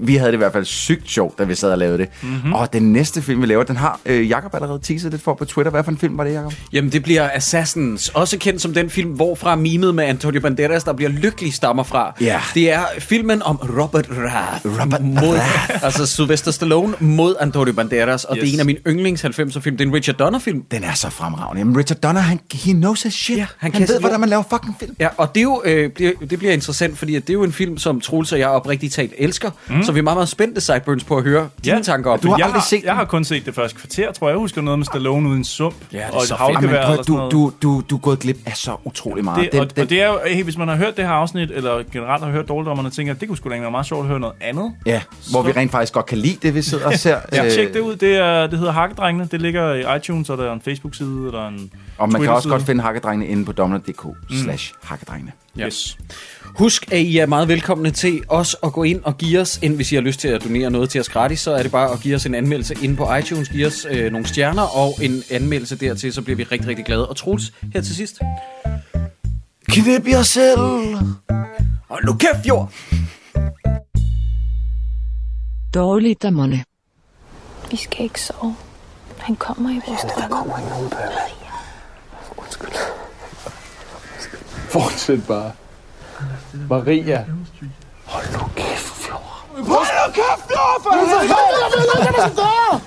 vi havde det i hvert fald sygt sjovt, da vi sad og lavede det. Mm-hmm. Og den næste film, vi laver, den har Jakob allerede teaset lidt for på Twitter. Hvad for en film var det, Jakob? Jamen, det bliver Assassins, også kendt som den film, hvorfra mimet med Antonio Banderas, der bliver lykkelig, stammer fra. Yeah. Det er filmen om Robert Rath. Sylvester Stallone mod Antonio Banderas, og det er en af mine yndlings 90'er film. Det er en Richard Donner film. film, den er så fremragende. Jamen, Richard Donner, he knows his shit. Ja, han ved, hvordan man laver fucking film. Ja, og det, er jo, det bliver interessant, fordi det er jo en film, som Troels og jeg oprigtigt talt elsker. Mm. Så vi er meget, meget spændte, Seidburns, på at høre dine tanker om. Jeg har kun set det første kvarter, tror jeg. Jeg husker noget med Stallone uden sump. Ja, det er og så fedt. Du er gået glip af så utrolig meget. Og det er jo, hvis man har hørt det her afsnit, eller generelt har hørt Dårligdommerne, tænker jeg, det kunne sgu længe være meget sjovt at høre noget andet. Ja, hvor vi rent faktisk godt kan lide det, vi sidder og ser. Ja, tjek det ud. Det hedder Hakkedrengene. Det ligger i iTunes, og der er en Facebook-side, eller en og man kan også godt finde Hakkedrengene inde på domler.dk/hakkedrengene. Yes. Husk, at I er meget velkomne til os at gå ind og give os, hvis I har lyst til at donere noget til os gratis, så er det bare at give os en anmeldelse inde på iTunes, give os nogle stjerner og en anmeldelse dertil, så bliver vi rigtig, rigtig glade. Og Troels, her til sidst. Knip jer selv! Og nu kæft, jord! Dårligdommerne. Vi skal ikke sove. Han kommer i vores drømme. Der kommer ikke nogen bøger. Undskyld. Fortsæt bare. Maria. Hold nu kæft, Fjord. Hold nu kæft, Fjord! Hvad er det, der skal gøre?